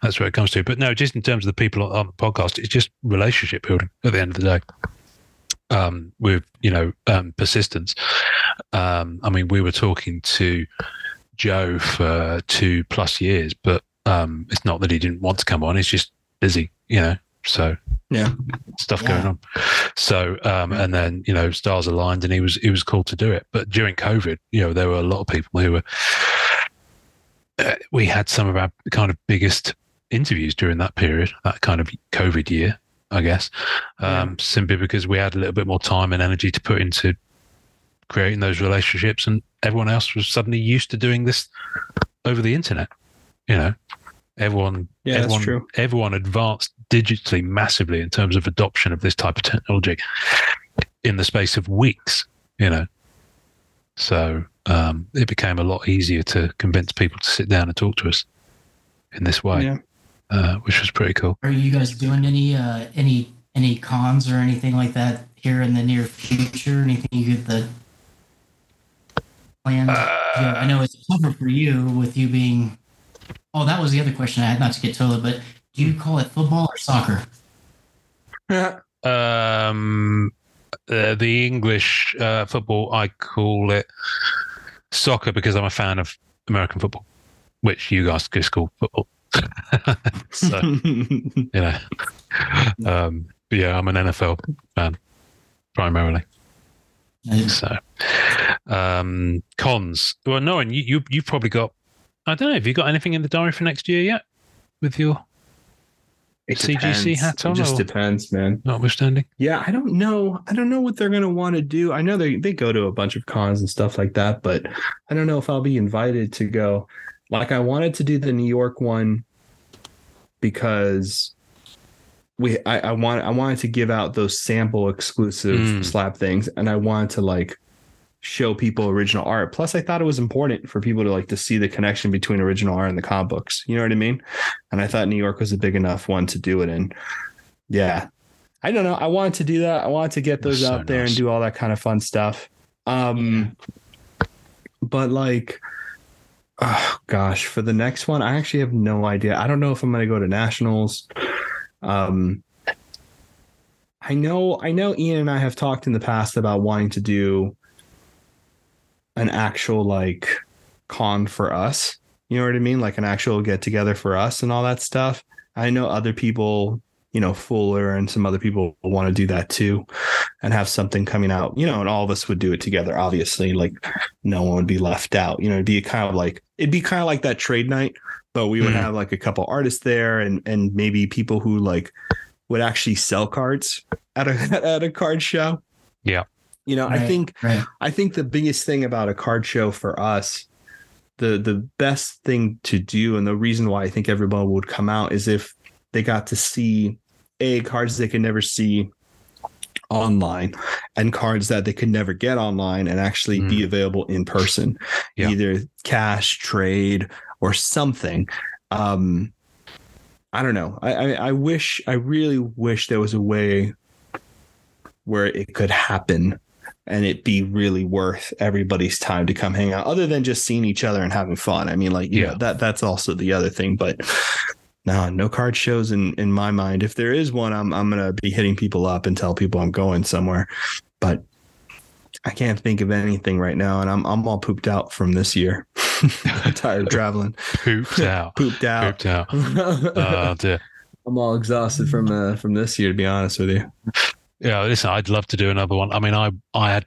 that's where it comes to. But no, just in terms of the people on the podcast, it's just relationship building at the end of the day um, with, you know, um, persistence. Um, I mean, we were talking to Joe for two plus years, but um, it's not that he didn't want to come on. He's just busy, you know. So yeah, stuff yeah. going on. So um, and then you know stars aligned, and he was he was called to do it. But during COVID, you know there were a lot of people who were. Uh, we had some of our kind of biggest interviews during that period, that kind of COVID year, I guess, um, yeah. simply because we had a little bit more time and energy to put into creating those relationships, and everyone else was suddenly used to doing this over the internet, you know. Everyone, yeah, everyone, that's true. Everyone advanced digitally massively in terms of adoption of this type of technology in the space of weeks, you know. So um, it became a lot easier to convince people to sit down and talk to us. in this way, yeah. uh, which was pretty cool. Are you guys doing any uh, any any cons or anything like that here in the near future? Anything you could the planned? Uh, yeah, I know it's tougher for you with you being. Oh, that was the other question I had. Not to get totally, but do you call it football or soccer? Yeah. Um. Uh, the English uh, football, I call it soccer because I'm a fan of American football, which you guys just call football. So, you know, um, but yeah, I'm an N F L fan primarily. Mm. So, um, cons. Well, Norrin, you, you you've probably got. I don't know. Have you got anything in the diary for next year yet? With your It C G C depends. Hat on, it just depends, man. Notwithstanding, yeah, I don't know. I don't know what they're gonna want to do. I know they they go to a bunch of cons and stuff like that, but I don't know if I'll be invited to go. Like, I wanted to do the New York one because we I, I want I wanted to give out those sample exclusive mm. slap things, and I wanted to like show people original art. Plus, I thought it was important for people to like to see the connection between original art and the comic books. You know what I mean? And I thought New York was a big enough one to do it in. Yeah. I don't know. I wanted to do that. I wanted to get those That's out so there nice. And do all that kind of fun stuff. Um, yeah. But like, oh gosh, for the next one, I actually have no idea. I don't know if I'm going to go to nationals. Um, I know, I know Ian and I have talked in the past about wanting to do an actual like con for us, you know what I mean? Like an actual get together for us and all that stuff. I know other people, you know, Fuller and some other people want to do that too and have something coming out, you know, and all of us would do it together. Obviously, like no one would be left out, you know, it'd be kind of like, it'd be kind of like that trade night, but we would mm-hmm. have like a couple artists there and, and maybe people who like would actually sell cards at a, at a card show. Yeah. You know, right, I think right. I think the biggest thing about a card show for us, the the best thing to do and the reason why I think everyone would come out is if they got to see a cards they could never see online and cards that they could never get online and actually mm. be available in person, yeah. either cash, trade or something. Um, I don't know. I, I, I wish I really wish there was a way where it could happen. And it be really worth everybody's time to come hang out other than just seeing each other and having fun. I mean, like, yeah, know, that that's also the other thing, but no, no card shows in, in my mind. If there is one, I'm, I'm going to be hitting people up and tell people I'm going somewhere, but I can't think of anything right now. And I'm, I'm all pooped out from this year. I'm tired of traveling. Pooped out. Pooped out. Pooped out. Oh, dear. I'm all exhausted from, uh, from this year, to be honest with you. Yeah, listen, I'd love to do another one. I mean, I I had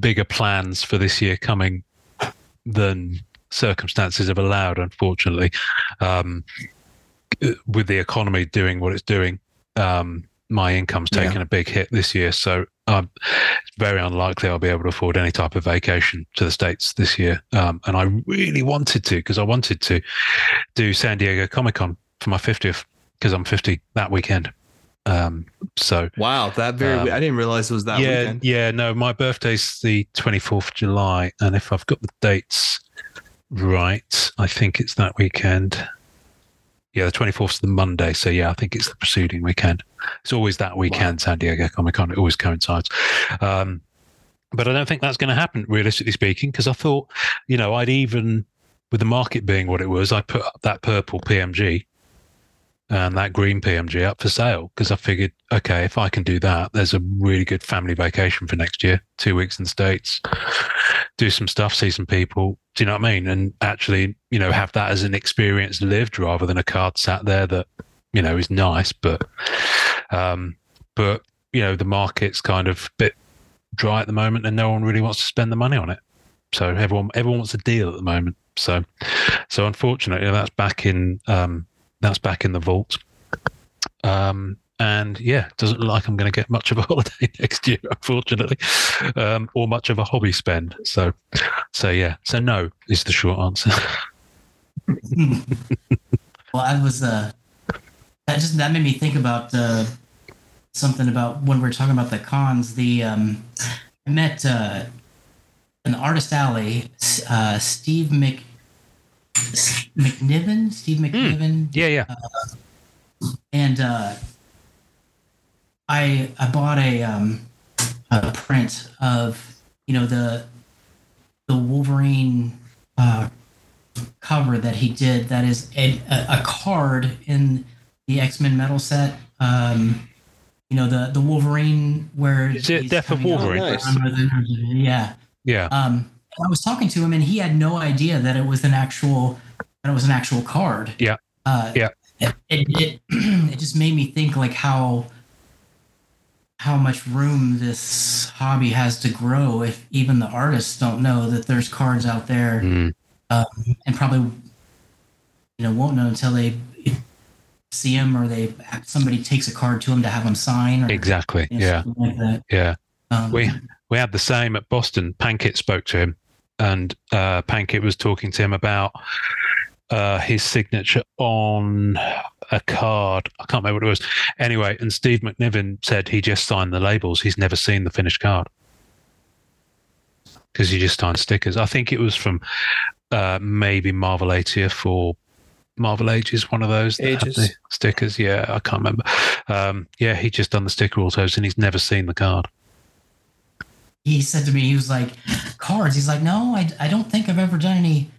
bigger plans for this year coming than circumstances have allowed, unfortunately. Um, with the economy doing what it's doing, um, my income's taken yeah. a big hit this year. So um, it's very unlikely I'll be able to afford any type of vacation to the States this year. Um, and I really wanted to, because I wanted to do San Diego Comic-Con for my fiftieth, because I'm fifty that weekend. Um, so wow, that very um, I didn't realize it was that yeah, weekend. Yeah, no, my birthday's the twenty-fourth of July, and if I've got the dates right, I think it's that weekend. Yeah, the twenty-fourth's the Monday, so yeah, I think it's the preceding weekend. It's always that weekend, wow. San Diego Comic-Con, it always coincides. Um, but I don't think that's going to happen, realistically speaking, because I thought, you know, I'd even, with the market being what it was, I put up that purple P M G and that green P M G up for sale because I figured, okay, if I can do that, there's a really good family vacation for next year. Two weeks in the States, do some stuff, see some people. Do you know what I mean? And actually, you know, have that as an experience lived rather than a card sat there that, you know, is nice, but, um, but you know, the market's kind of a bit dry at the moment, and no one really wants to spend the money on it. So everyone, everyone wants a deal at the moment. So, so unfortunately, that's back in. Um, That's back in the vault. Um, and yeah, doesn't look like I'm going to get much of a holiday next year, unfortunately, um, or much of a hobby spend. So, so yeah, so no is the short answer. Well, I was, uh, that just, that made me think about uh, something about when we were talking about the cons. The, um, I met uh, an artist alley, uh, Steve Mc. McNiven, Steve McNiven. Mm. Yeah, yeah. Uh, and uh, I I bought a um, a print of you know the the Wolverine uh, cover that he did. That is a, a card in the X-Men metal set. Um, you know the the Wolverine where it's the Death of Wolverine. Nice. Yeah. Yeah. Um, I was talking to him, and he had no idea that it was an actual that it was an actual card. Yeah. Uh, yeah. It it, it just made me think like how how much room this hobby has to grow if even the artists don't know that there's cards out there, mm. um, and probably you know won't know until they see them or they somebody takes a card to them to have them sign. Or, exactly. You know, yeah. Like that. Yeah. Um, we we had the same at Boston. Pankit spoke to him. And uh, Pankit was talking to him about uh, his signature on a card. I can't remember what it was. Anyway, and Steve McNiven said he just signed the labels. He's never seen the finished card because he just signed stickers. I think it was from uh, maybe Marvel eightieth or Marvel Ages, one of those Ages. Stickers. Yeah, I can't remember. Um, yeah, he'd just done the sticker autos and he's never seen the card. He said to me, he was like, cards. He's like, no, I, I don't think I've ever done any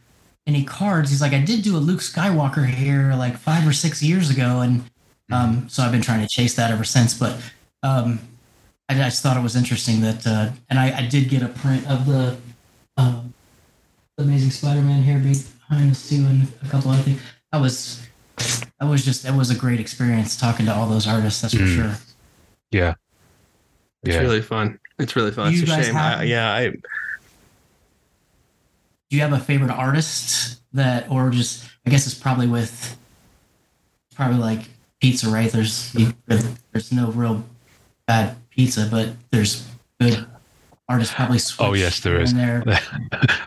any cards. He's like, I did do a Luke Skywalker here like five or six years ago. And um, so I've been trying to chase that ever since. But um, I, I just thought it was interesting that, uh, and I, I did get a print of the uh, Amazing Spider-Man here behind us too, and a couple other things. I was, I was just, it was a great experience talking to all those artists, that's for mm. sure. Yeah. It's yeah. really fun. It's really fun. It's a shame. Have, I, yeah. I, do you have a favorite artist that, or just, I guess it's probably with, probably like pizza, right? There's, there's no real bad pizza, but there's good artists probably. Oh yes, there is. There.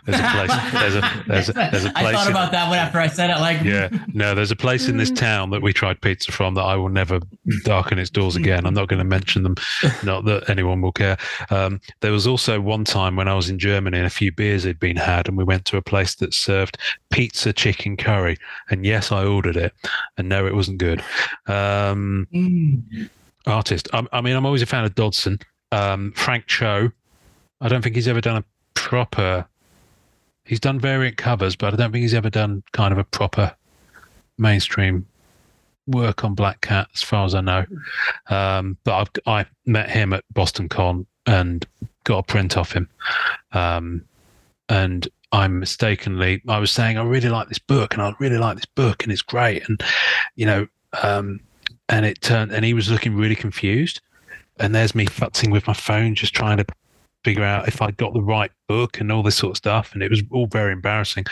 there's a place. There's a, there's a, there's a place. I thought about that one after I said it. Like, yeah, no, there's a place in this town that we tried pizza from that I will never darken its doors again. I'm not going to mention them. Not that anyone will care. Um, there was also one time when I was in Germany and a few beers had been had, and we went to a place that served pizza chicken curry. And yes, I ordered it, and no, it wasn't good. Um, mm. Artist. I, I mean, I'm always a fan of Dodson. Um, Frank Cho. I don't think he's ever done a proper. He's done variant covers, but I don't think he's ever done kind of a proper mainstream work on Black Cat, as far as I know. Um, but I've, I met him at Boston Con and got a print off him. Um, and I mistakenly, I was saying I really like this book, and I really like this book, and it's great, and you know, um, and it turned, and he was looking really confused, and there's me futzing with my phone, just trying to figure out if I got the right book and all this sort of stuff. And it was all very embarrassing.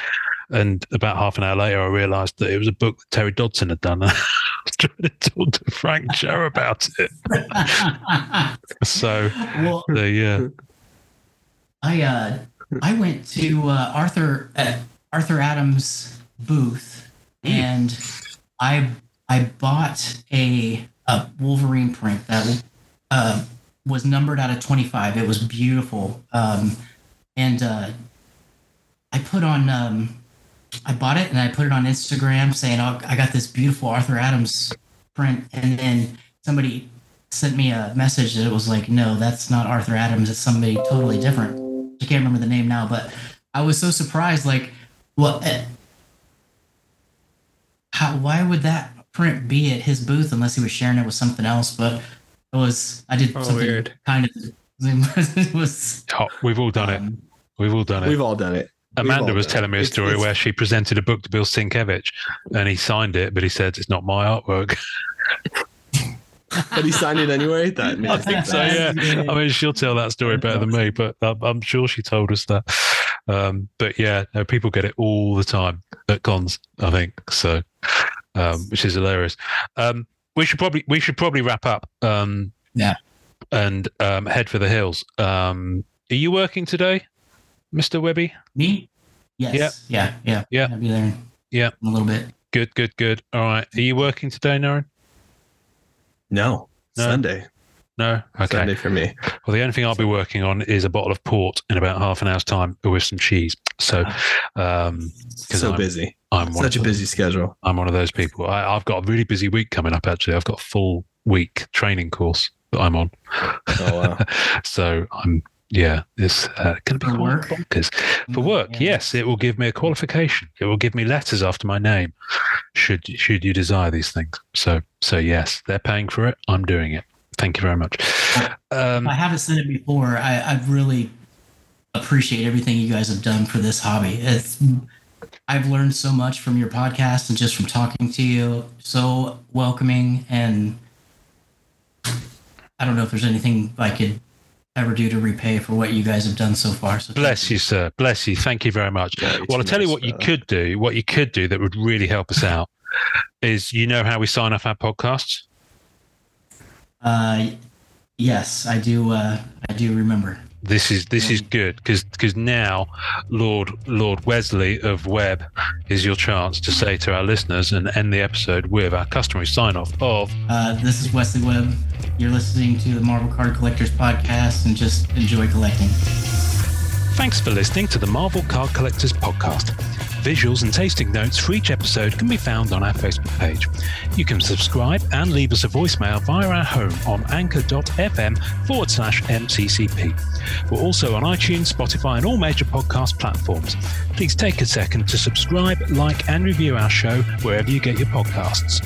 And about half an hour later, I realized that it was a book that Terry Dodson had done. And I was trying to talk to Frank Cho about it. so, well, the, yeah. I, uh, I went to uh, Arthur uh, Arthur Adams' booth, mm. and I I bought a, a Wolverine print that uh, was numbered out of twenty-five. It was beautiful. Um, and uh, I put on, um, I bought it and I put it on Instagram saying, oh, I got this beautiful Arthur Adams print. And then somebody sent me a message that it was like, no, that's not Arthur Adams. It's somebody totally different. I can't remember the name now, but I was so surprised. Like, well, uh, how, why would that print be at his booth unless he was sharing it with something else? But It was I did oh, something weird. kind of it was oh, we've all done um, it. We've all done it. We've all done it. Amanda was telling it. me a story it's, it's, where she presented a book to Bill Sienkiewicz and he signed it, but he said it's not my artwork. But he signed it anyway. That I think so. Yeah. I mean, she'll tell that story better than me, but I'm, I'm sure she told us that. Um, but yeah, no, people get it all the time at cons, I think. So, um, which is hilarious. Um, We should probably we should probably wrap up. Um, yeah, and um, head for the hills. Um, are you working today, Mister Webby? Me? Yes. Yeah. Yeah. Yeah. Yeah. I'll be there. Yeah. In a little bit. Good. Good. Good. All right. Are you working today, Norrin? No. no. Sunday. No. Okay. Sunday for me. Well, the only thing I'll be working on is a bottle of port in about half an hour's time with some cheese. So, um, so I'm busy. I'm one such a busy schedule. I'm one of those people. I, I've got a really busy week coming up, actually. I've got a full week training course that I'm on. Oh, wow. So I'm, yeah, it's uh, going to be quite bonkers. For work, yeah. Yes, it will give me a qualification. It will give me letters after my name, should should you desire these things. So, so yes, they're paying for it. I'm doing it. Thank you very much. Um, I haven't said it before. I, I've really appreciate everything you guys have done for this hobby. It's I've learned so much from your podcast and just from talking to you. So welcoming, and I don't know if there's anything I could ever do to repay for what you guys have done so far. So bless you. you, sir. Bless you. Thank you very much. Yeah, well, I'll tell nice, you what brother. you could do, what you could do that would really help us out is, you know how we sign off our podcasts? Uh, yes, I do. Uh, I do remember. This is this is good because because now Lord Lord Wesley of Webb is your chance to say to our listeners and end the episode with our customary sign off of uh, this is Wesley Webb. You're listening to the Marvel Card Collectors Podcast, and just enjoy collecting. Thanks for listening to the Marvel Card Collectors Podcast. Visuals and tasting notes for each episode can be found on our Facebook page. You can subscribe and leave us a voicemail via our home on anchor.fm forward slash MCCP. We're also on iTunes, Spotify, and all major podcast platforms. Please take a second to subscribe, like, and review our show wherever you get your podcasts.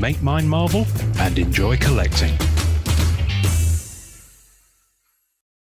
Make mine Marvel and enjoy collecting.